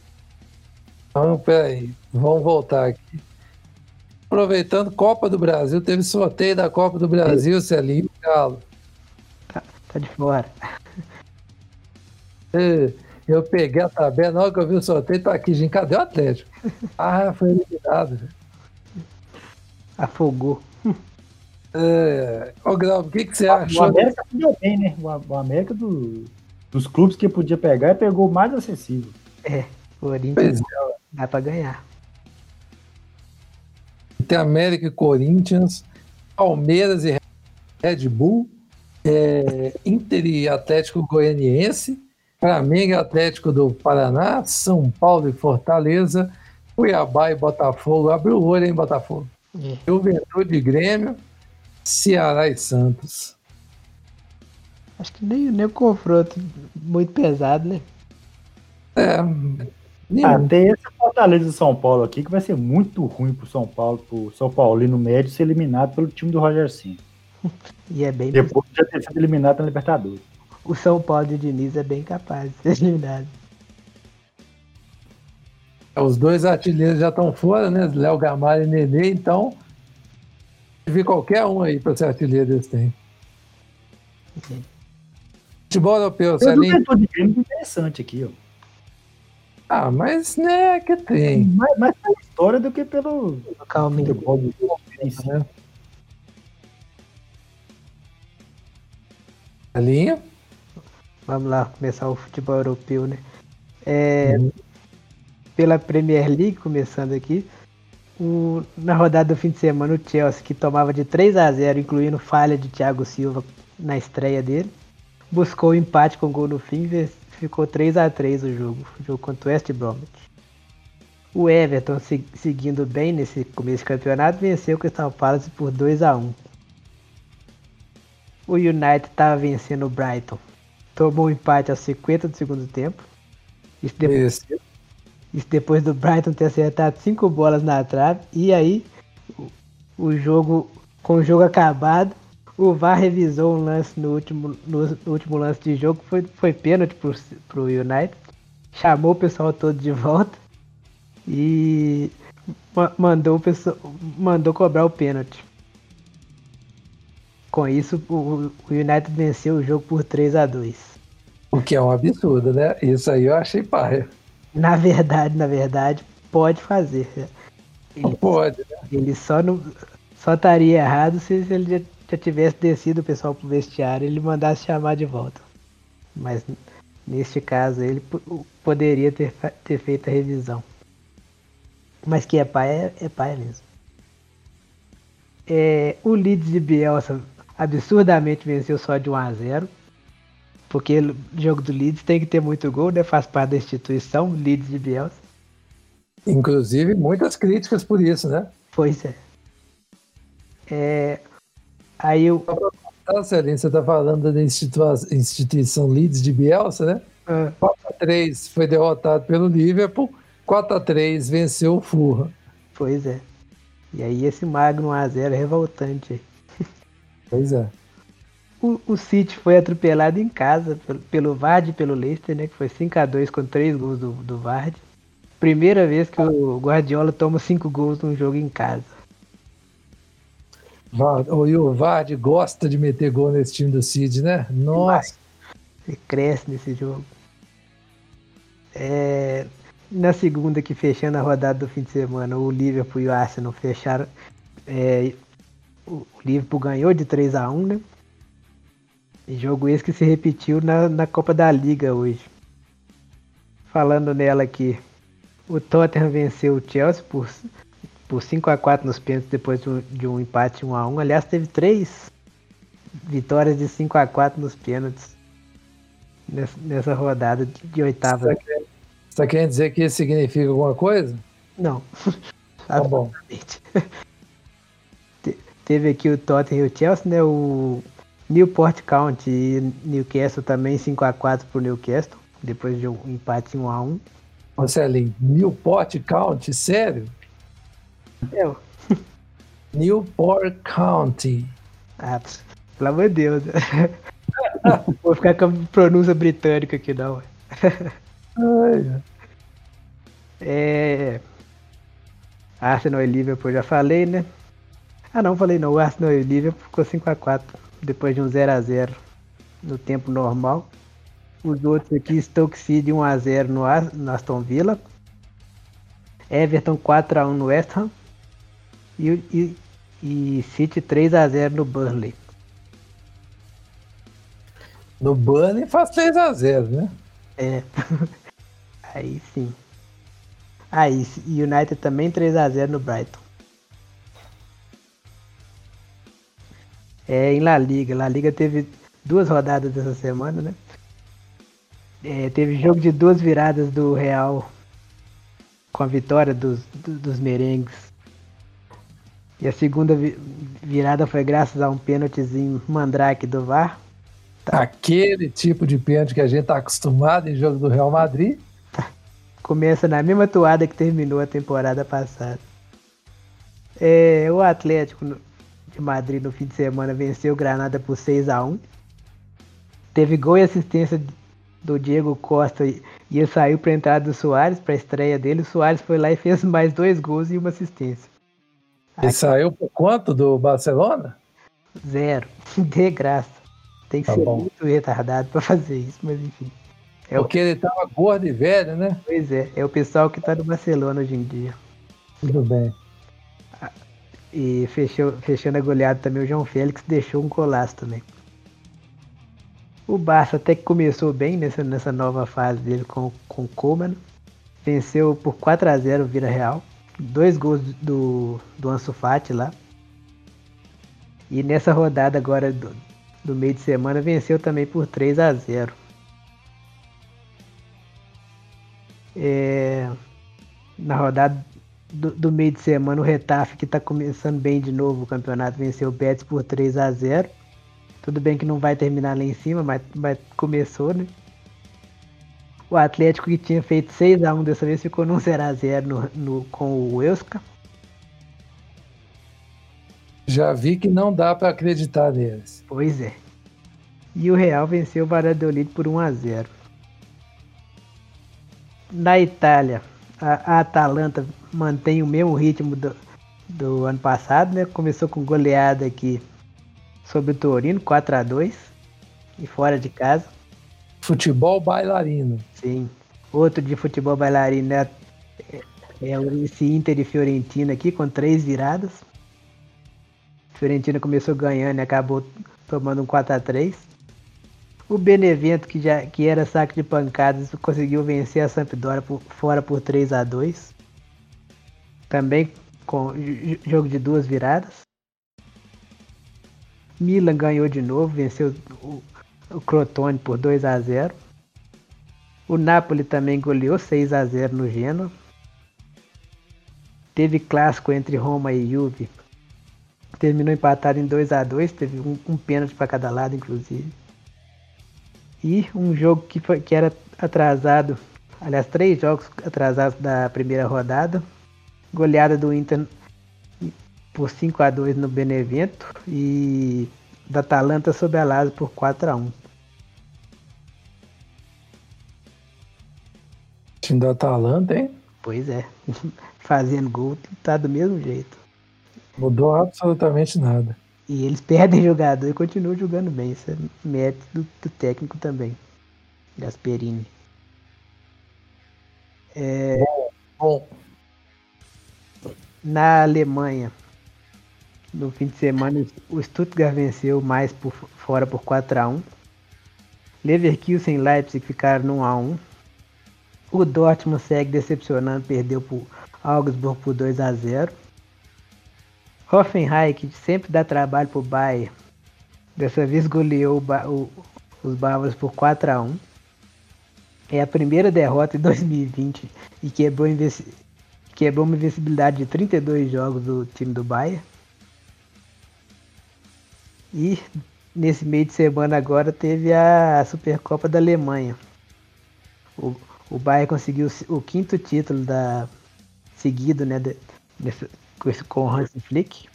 Não, peraí. Vamos voltar aqui. Aproveitando, Copa do Brasil. Teve sorteio da Copa do Brasil, Celinho Galo. Tá de fora. Eu peguei a tabela, na hora que eu vi o sorteio, tá aqui, gente. Cadê o Atlético? Ah, foi eliminado. Afogou. Ô, Grau, o que você acha? O América podia bem, né? O América dos clubes que podia pegar, pegou o mais acessível. O Corinthians dá pra ganhar. Tem América e Corinthians, Palmeiras e Red Bull, Inter e Atlético Goianiense, Flamengo e Atlético do Paraná, São Paulo e Fortaleza, Cuiabá e Botafogo. Abre o olho, hein, Botafogo? Juventude e Grêmio, Ceará e Santos. Acho que nem o confronto muito pesado, né? Tem esse Fortaleza do São Paulo aqui que vai ser muito ruim pro São Paulo, pro São Paulino médio ser eliminado pelo time do Roger Ceni. E é bem depois de ter sido eliminado na Libertadores. O São Paulo de Diniz é bem capaz de ser eliminado. Os dois artilheiros já estão fora, né? Léo Gamalho e Nenê, então vi qualquer um aí para ser artilheiro desse tempo. Futebol europeu, Celinho. Tem um setor de game interessante aqui, ó. Ah, mas né, que tem. Mais pela história do que pelo futebol do jogo, né? Linha. Vamos lá, começar o futebol europeu, né? Pela Premier League, começando aqui, na rodada do fim de semana, o Chelsea, que tomava de 3-0, incluindo falha de Thiago Silva na estreia dele, buscou o empate com gol no fim e ficou 3-3 o jogo contra o West Bromwich. O Everton, seguindo bem nesse começo do campeonato, venceu o Crystal Palace por 2-1. O United estava vencendo o Brighton. Tomou um empate aos 50 do segundo tempo. Isso depois do Brighton ter acertado 5 bolas na trave. E aí, com o jogo acabado, o VAR revisou um lance no último lance de jogo. Foi pênalti pro United. Chamou o pessoal todo de volta. E mandou cobrar o pênalti. Com isso, o United venceu o jogo por 3-2. O que é um absurdo, né? Isso aí eu achei paia. Na verdade, pode fazer. Ele só estaria errado se ele já tivesse descido o pessoal pro vestiário e ele mandasse chamar de volta. Mas, neste caso, ele poderia ter feito a revisão. Mas que é paia mesmo. O Leeds de Bielsa absurdamente venceu só de 1-0, porque o jogo do Leeds tem que ter muito gol, né? Faz parte da instituição, Leeds de Bielsa. Inclusive, muitas críticas por isso, né? Pois é. Aí o... Celinho, você está falando da instituição Leeds de Bielsa, né? 4-3 foi derrotado pelo Liverpool, 4-3 venceu o Fulham. Pois é. E aí esse magno 1-0 é revoltante. Pois é. O City foi atropelado em casa pelo Vardy e pelo Leicester, né? Que foi 5-2 com 3 gols do Vardy. Primeira vez que o Guardiola toma 5 gols num jogo em casa. E o Vardy gosta de meter gol nesse time do City, né? Nossa! Ele cresce nesse jogo. Na segunda, que fechando a rodada do fim de semana, o Liverpool e o Arsenal fecharam. O Liverpool ganhou de 3-1, né? Jogo esse que se repetiu na Copa da Liga hoje. Falando nela aqui, o Tottenham venceu o Chelsea por 5-4 nos pênaltis depois de um empate 1-1. Aliás, teve 3 vitórias de 5-4 nos pênaltis nessa rodada de oitava. Você quer dizer que isso significa alguma coisa? Não. Tá bom. Teve aqui o Tottenham e o Chelsea, né? O Newport County e Newcastle também 5-4 pro Newcastle, depois de um empate 1-1. Marcelinho, Newport County, sério? Eu. Newport County. Ah, pelo amor de Deus. Vou ficar com a pronúncia britânica aqui, não. Arsenal e Liverpool, já falei, né? Ah, não, falei não. O Arsenal e Liverpool ficou 5-4, depois de um 0-0 no tempo normal. Os outros aqui, Stoke City 1-0 no Aston Villa. Everton 4-1 no West Ham. E City 3-0 no Burnley. No Burnley faz 3-0, né? É. Aí sim. Aí, United também 3-0 no Brighton. Em La Liga. La Liga teve 2 rodadas essa semana, né? Teve jogo de 2 viradas do Real com a vitória dos merengues. E a segunda virada foi graças a um pênaltizinho mandrake do VAR. Tá. Aquele tipo de pênalti que a gente tá acostumado em jogo do Real Madrid. Começa na mesma toada que terminou a temporada passada. O Atlético de Madrid no fim de semana venceu o Granada por 6-1. Teve gol e assistência do Diego Costa e ele saiu para a entrada do Soares, para a estreia dele. O Soares foi lá e fez mais 2 gols e uma assistência. E saiu por quanto do Barcelona? 0. De graça. Tem que ser muito retardado para fazer isso, mas enfim. Porque ele tava gordo e velho, né? Pois é. É o pessoal que tá no Barcelona hoje em dia. Tudo bem. E fechando a goleada também, o João Félix deixou um golaço também. O Barça até que começou bem nessa nova fase dele com o Koeman. Venceu por 4-0 o Villarreal. 2 gols do Ansu Fati lá. E nessa rodada agora do meio de semana venceu também por 3-0. Na rodada do meio de semana, o Getafe, que está começando bem de novo o campeonato, venceu o Betis por 3-0. Tudo bem que não vai terminar lá em cima, mas começou, né? O Atlético, que tinha feito 6-1 dessa vez, ficou num 0-0 com o Euska. Já vi que não dá para acreditar neles. Pois é. E o Real venceu o Valladolid por 1-0. Na Itália, a Atalanta mantém o mesmo ritmo do ano passado, né? Começou com goleada aqui sobre o Torino, 4-2, e fora de casa. Futebol bailarino. Sim, outro de futebol bailarino, né? Esse Inter e Fiorentina aqui, com 3 viradas. A Fiorentina começou ganhando e acabou tomando um 4-3. O Benevento, que era saco de pancadas, conseguiu vencer a Sampdoria fora por 3-2. Também com jogo de 2 viradas. Milan ganhou de novo, venceu o Crotone por 2-0. O Napoli também goleou 6-0 no Genoa. Teve clássico entre Roma e Juve. Terminou empatado em 2-2, teve um pênalti para cada lado, inclusive. E um jogo que era atrasado, aliás, 3 jogos atrasados da primeira rodada. Goleada do Inter por 5-2 no Benevento e da Atalanta sob a Lazio por 4-1. Time da Atalanta, hein? Pois é. Fazendo gol, tá do mesmo jeito. Mudou absolutamente nada. E eles perdem jogador e continuam jogando bem. Isso é mérito do técnico também. Gasperini. Bom. Na Alemanha, no fim de semana, o Stuttgart venceu mais por fora por 4-1. Leverkusen e Leipzig ficaram 1-1. O Dortmund segue decepcionando, perdeu por Augsburg por 2-0. Hoffenheim, que sempre dá trabalho pro Bayern, dessa vez goleou os bávaros por 4-1. É a primeira derrota em 2020 e quebrou quebrou uma invencibilidade de 32 jogos do time do Bayern. E nesse meio de semana agora teve a Supercopa da Alemanha. O Bayern conseguiu o quinto título seguido, né, com o Hansi Flick.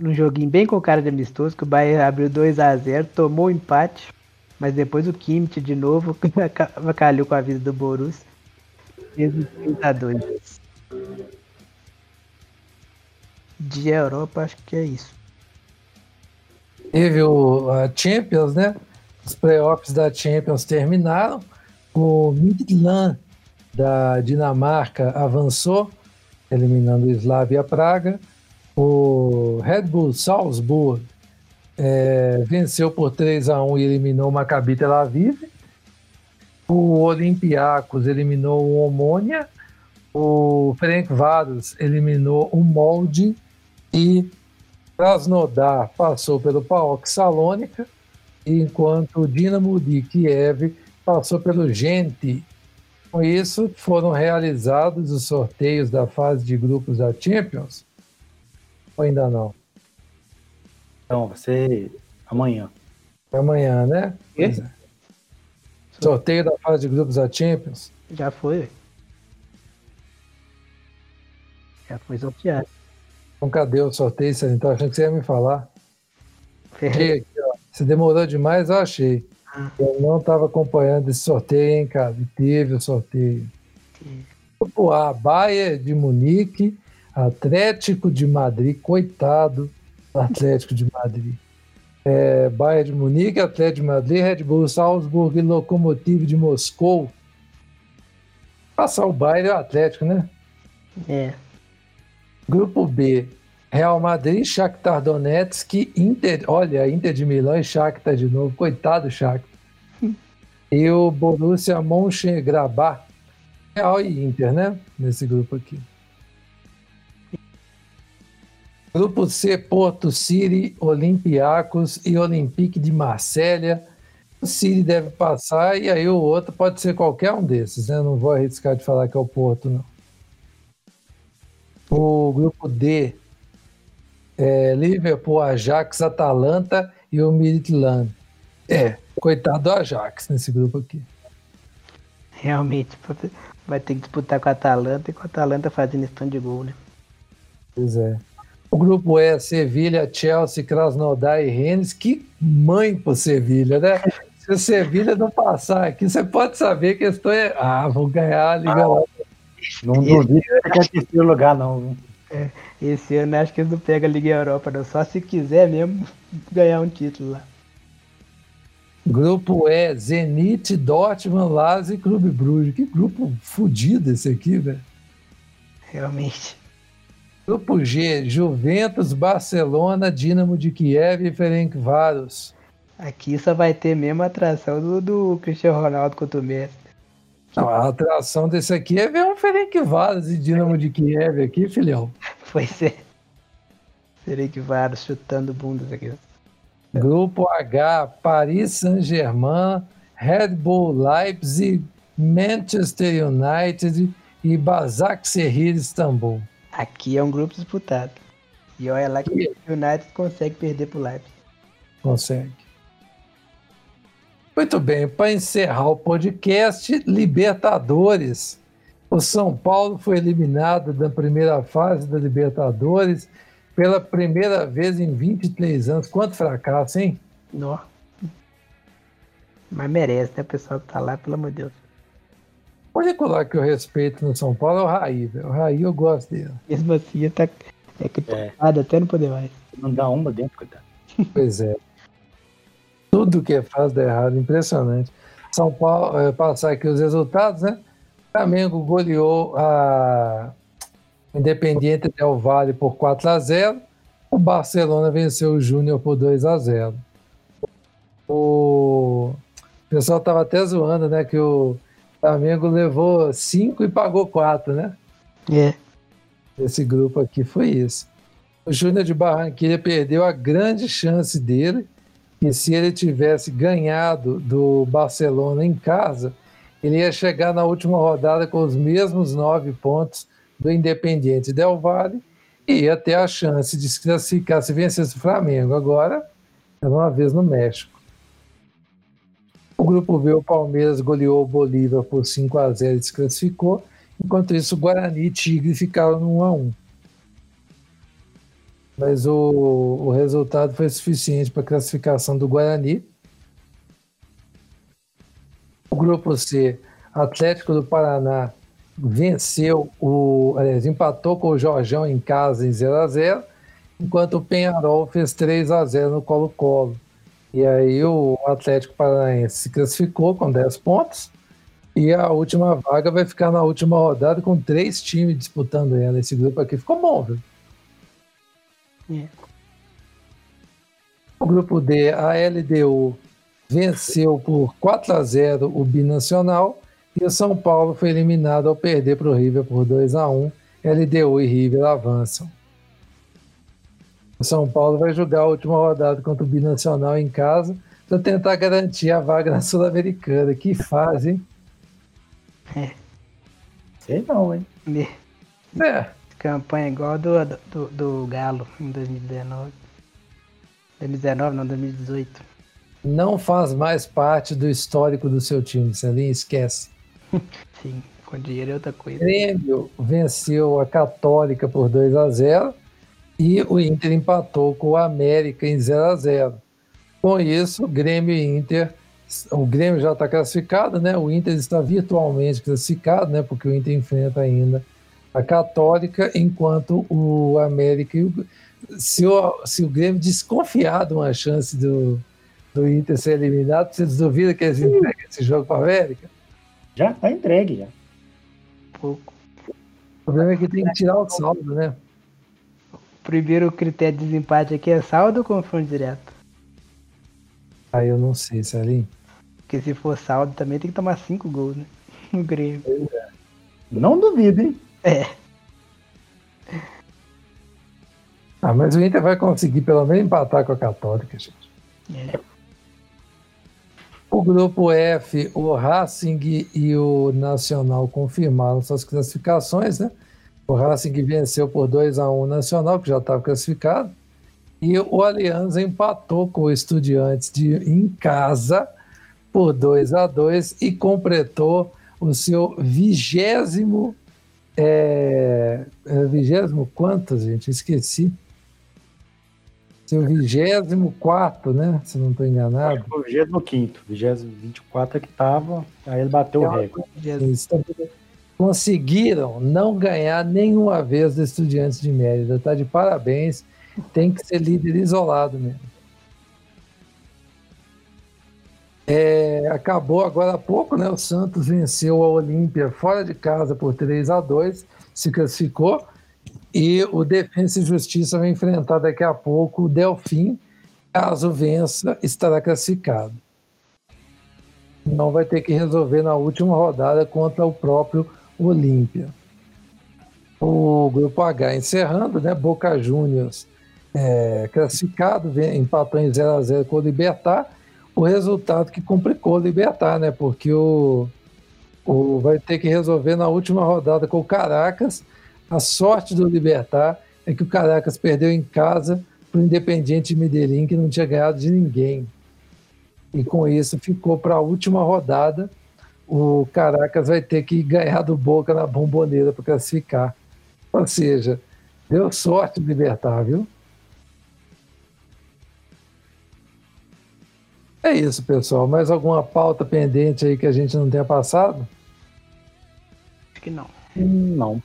Num joguinho bem com cara de amistoso, que o Bayern abriu 2-0, tomou o empate, mas depois o Kimmich de novo avacalhou com a vida do Borussia, fez o 3-2. De Europa, acho que é isso. Teve a Champions, né? Os playoffs da Champions terminaram, o Midtjylland da Dinamarca avançou, eliminando o Slavia Praga. O Red Bull Salzburg venceu por 3-1 e eliminou o Maccabi Tel Aviv. O Olympiacos eliminou o Omonia. O Ferencváros eliminou o Molde. E Krasnodar passou pelo PAOK Salônica, enquanto o Dinamo de Kiev passou pelo Gent. Com isso, foram realizados os sorteios da fase de grupos da Champions. Ou ainda não? Então, vai ser amanhã. Amanhã, né? Pois é. Sorteio da fase de grupos da Champions? Já foi. Já foi sorteado. Então, cadê o sorteio? Você tá achando que você ia me falar? Achei aqui, ó. Você demorou demais, eu achei. Eu não estava acompanhando esse sorteio, hein, cara? E teve o sorteio. Grupo A, Bayern de Munique, Atlético de Madrid, coitado do Atlético de Madrid. Bayern de Munique, Atlético de Madrid, Red Bull Salzburg e Lokomotiv de Moscou. Passar o Bayern e o Atlético, né? É. Grupo B, Real Madrid, Shakhtar Donetsk, Inter. Olha, Inter de Milão e Shakhtar de novo, coitado do Shakhtar. E o Borussia Mönchengladbach, Real e Inter, né? Nesse grupo aqui. Grupo C, Porto City, Olympiacos e Olympique de Marselha. O City deve passar e aí o outro pode ser qualquer um desses, né? Não vou arriscar de falar que é o Porto, não. O grupo D, Liverpool, Ajax, Atalanta e o Midtjylland. Coitado do Ajax nesse grupo aqui. Realmente, vai ter que disputar com a Atalanta, e com a Atalanta fazendo stand de gol, né? Pois é. O grupo E, Sevilha, Chelsea, Krasnodar e Rennes. Que mãe pro Sevilha, né? Se o Sevilha não passar aqui, você pode saber que eu estou... vou ganhar a Liga lá. Não duvido que vai ter lugar, não. Esse ano acho que eles não pegam a Liga Europa, não. Só se quiser mesmo ganhar um título lá. Grupo E, Zenit, Dortmund, Lazio e Clube Bruges. Que grupo fodido esse aqui, velho. Realmente. Grupo G, Juventus, Barcelona, Dinamo de Kiev e Ferencváros. Aqui só vai ter mesmo a atração do Cristiano Ronaldo contra o Messi. Não, a atração desse aqui é ver um Ferencváros e Dinamo de Kiev aqui, filhão. Pois é. Ferencváros chutando bundas aqui. Grupo H, Paris Saint-Germain, Red Bull Leipzig, Manchester United e Başakşehir Istambul. Aqui é um grupo disputado. E olha lá que o United consegue perder pro Leipzig. Consegue. Muito bem, para encerrar o podcast, Libertadores. O São Paulo foi eliminado da primeira fase da Libertadores pela primeira vez em 23 anos. Quanto fracasso, hein? Nó. Mas merece, né? O pessoal que tá lá, pelo amor de Deus. O único lá que eu respeito no São Paulo é o Raí, velho. O Raí eu gosto dele. Mesmo assim, ele tá equipado até não poder mais. Não dá uma dentro, coitado. Pois é. Tudo que faz dá errado, impressionante. São Paulo, passar aqui os resultados, né? Flamengo goleou a Independiente del Valle por 4-0. O Barcelona venceu o Júnior por 2-0. O pessoal tava até zoando, né? Que o Flamengo levou 5 e pagou 4, né? Esse grupo aqui foi isso. O Júnior de Barranquilla perdeu a grande chance dele, que se ele tivesse ganhado do Barcelona em casa, ele ia chegar na última rodada com os mesmos 9 pontos do Independiente Del Valle e ia ter a chance de se classificar se vencesse o Flamengo. Agora, era uma vez no México. O grupo B, o Palmeiras goleou o Bolívar por 5-0 e se classificou. Enquanto isso, o Guarani e Tigre ficaram no 1-1. Mas o resultado foi suficiente para a classificação do Guarani. O grupo C, Atlético do Paraná venceu, empatou com o Jorjão em casa em 0-0, enquanto o Peñarol fez 3-0 no Colo-Colo. E aí o Atlético Paranaense se classificou com 10 pontos e a última vaga vai ficar na última rodada com 3 times disputando ela. Esse grupo aqui ficou bom, viu? É. O grupo D, a LDU venceu por 4-0 o Binacional e o São Paulo foi eliminado ao perder para o River por 2-1. LDU e River avançam. O São Paulo vai jogar a última rodada contra o Binacional em casa para tentar garantir a vaga na Sul-Americana. Que fase, hein? É. Sei não, hein? É. Campanha igual a do Galo em 2019. 2019, não, 2018. Não faz mais parte do histórico do seu time, Celinho, esquece. Sim, com dinheiro é outra coisa. O Grêmio venceu a Católica por 2-0. E o Inter empatou com o América em 0-0. Com isso, o Grêmio e Inter... O Grêmio já está classificado, né? O Inter está virtualmente classificado, né? Porque o Inter enfrenta ainda a Católica, enquanto o América... Se o Grêmio desconfiar de uma chance do Inter ser eliminado, vocês duvidam que eles entregam esse jogo para a América? Já está entregue, já. Pouco. O problema é que tem que tirar o saldo, né? Primeiro critério de desempate aqui é saldo ou confronto direto? Ah, eu não sei, Celinho. Porque se for saldo também tem que tomar 5 gols, né? No Grêmio. Não duvido, hein? É. Ah, mas o Inter vai conseguir pelo menos empatar com a Católica, gente. É. O grupo F, o Racing e o Nacional confirmaram suas classificações, né? O Racing venceu por 2-1 o Nacional, que já estava classificado. E o Alianza empatou com o Estudiantes em casa por 2-2 e completou o seu 20º... vigésimo quanto, gente? Esqueci. Seu 24º, né? Se não estou enganado. Foi o 25º. 24 que estava, aí ele bateu o recorde. Conseguiram não ganhar nenhuma vez do Estudiantes de Mérida, tá de parabéns, tem que ser líder isolado mesmo. Acabou agora há pouco, né? O Santos venceu a Olímpia fora de casa por 3-2, se classificou, e o Defensa e Justiça vai enfrentar daqui a pouco o Delfim, caso vença, estará classificado. Não vai ter que resolver na última rodada contra o próprio Olímpia. O grupo H encerrando, né? Boca Juniors classificado, empatou em 0-0 com o Libertad. O resultado que complicou o Libertad, né? Porque vai ter que resolver na última rodada com o Caracas. A sorte do Libertad é que o Caracas perdeu em casa para o Independiente Medellín, que não tinha ganhado de ninguém. E com isso ficou para a última rodada. O Caracas vai ter que ganhar do Boca na Bomboneira para classificar. Ou seja, deu sorte o Libertad, viu? É isso, pessoal. Mais alguma pauta pendente aí que a gente não tenha passado? Acho que não. Não.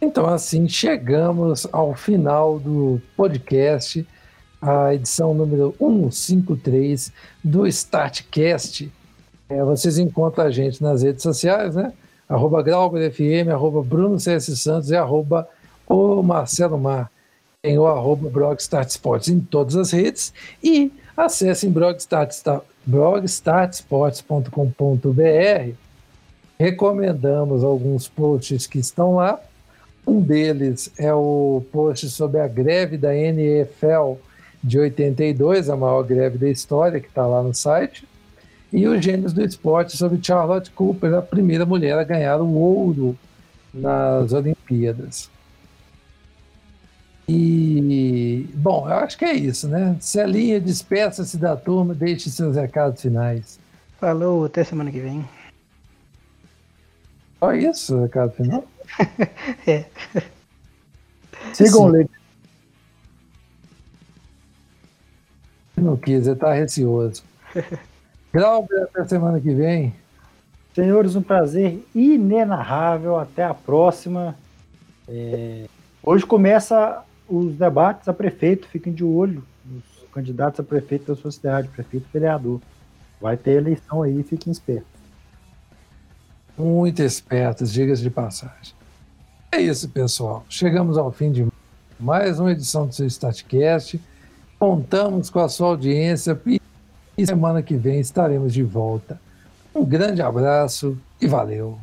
Então, assim, chegamos ao final do podcast, a edição número 153 do Startcast. Vocês encontram a gente nas redes sociais, né? @GrauberFM, @BrunoCSSantos e @OMarceloMar. Tem o @BrogStartSports em todas as redes. E acessem blogstartsports.com.br. Recomendamos alguns posts que estão lá. Um deles é o post sobre a greve da NFL de 82, a maior greve da história, que está lá no site. E os gênios do esporte sobre Charlotte Cooper, a primeira mulher a ganhar o ouro nas Olimpíadas. E, bom, eu acho que é isso, né? Celinha, despeça-se da turma, deixe seus recados finais. Falou, até semana que vem. Só isso, recado final? É. Sigam o Leite. Não quis, ele tá receoso. Grau, até semana que vem. Senhores, um prazer inenarrável. Até a próxima. Hoje começa os debates a prefeito. Fiquem de olho nos candidatos a prefeito da sua cidade, prefeito, vereador. Vai ter eleição aí, fiquem espertos. Muito espertos, diga-se de passagem. É isso, pessoal. Chegamos ao fim de mais uma edição do seu Startcast. Contamos com a sua audiência e semana que vem estaremos de volta. Um grande abraço e valeu!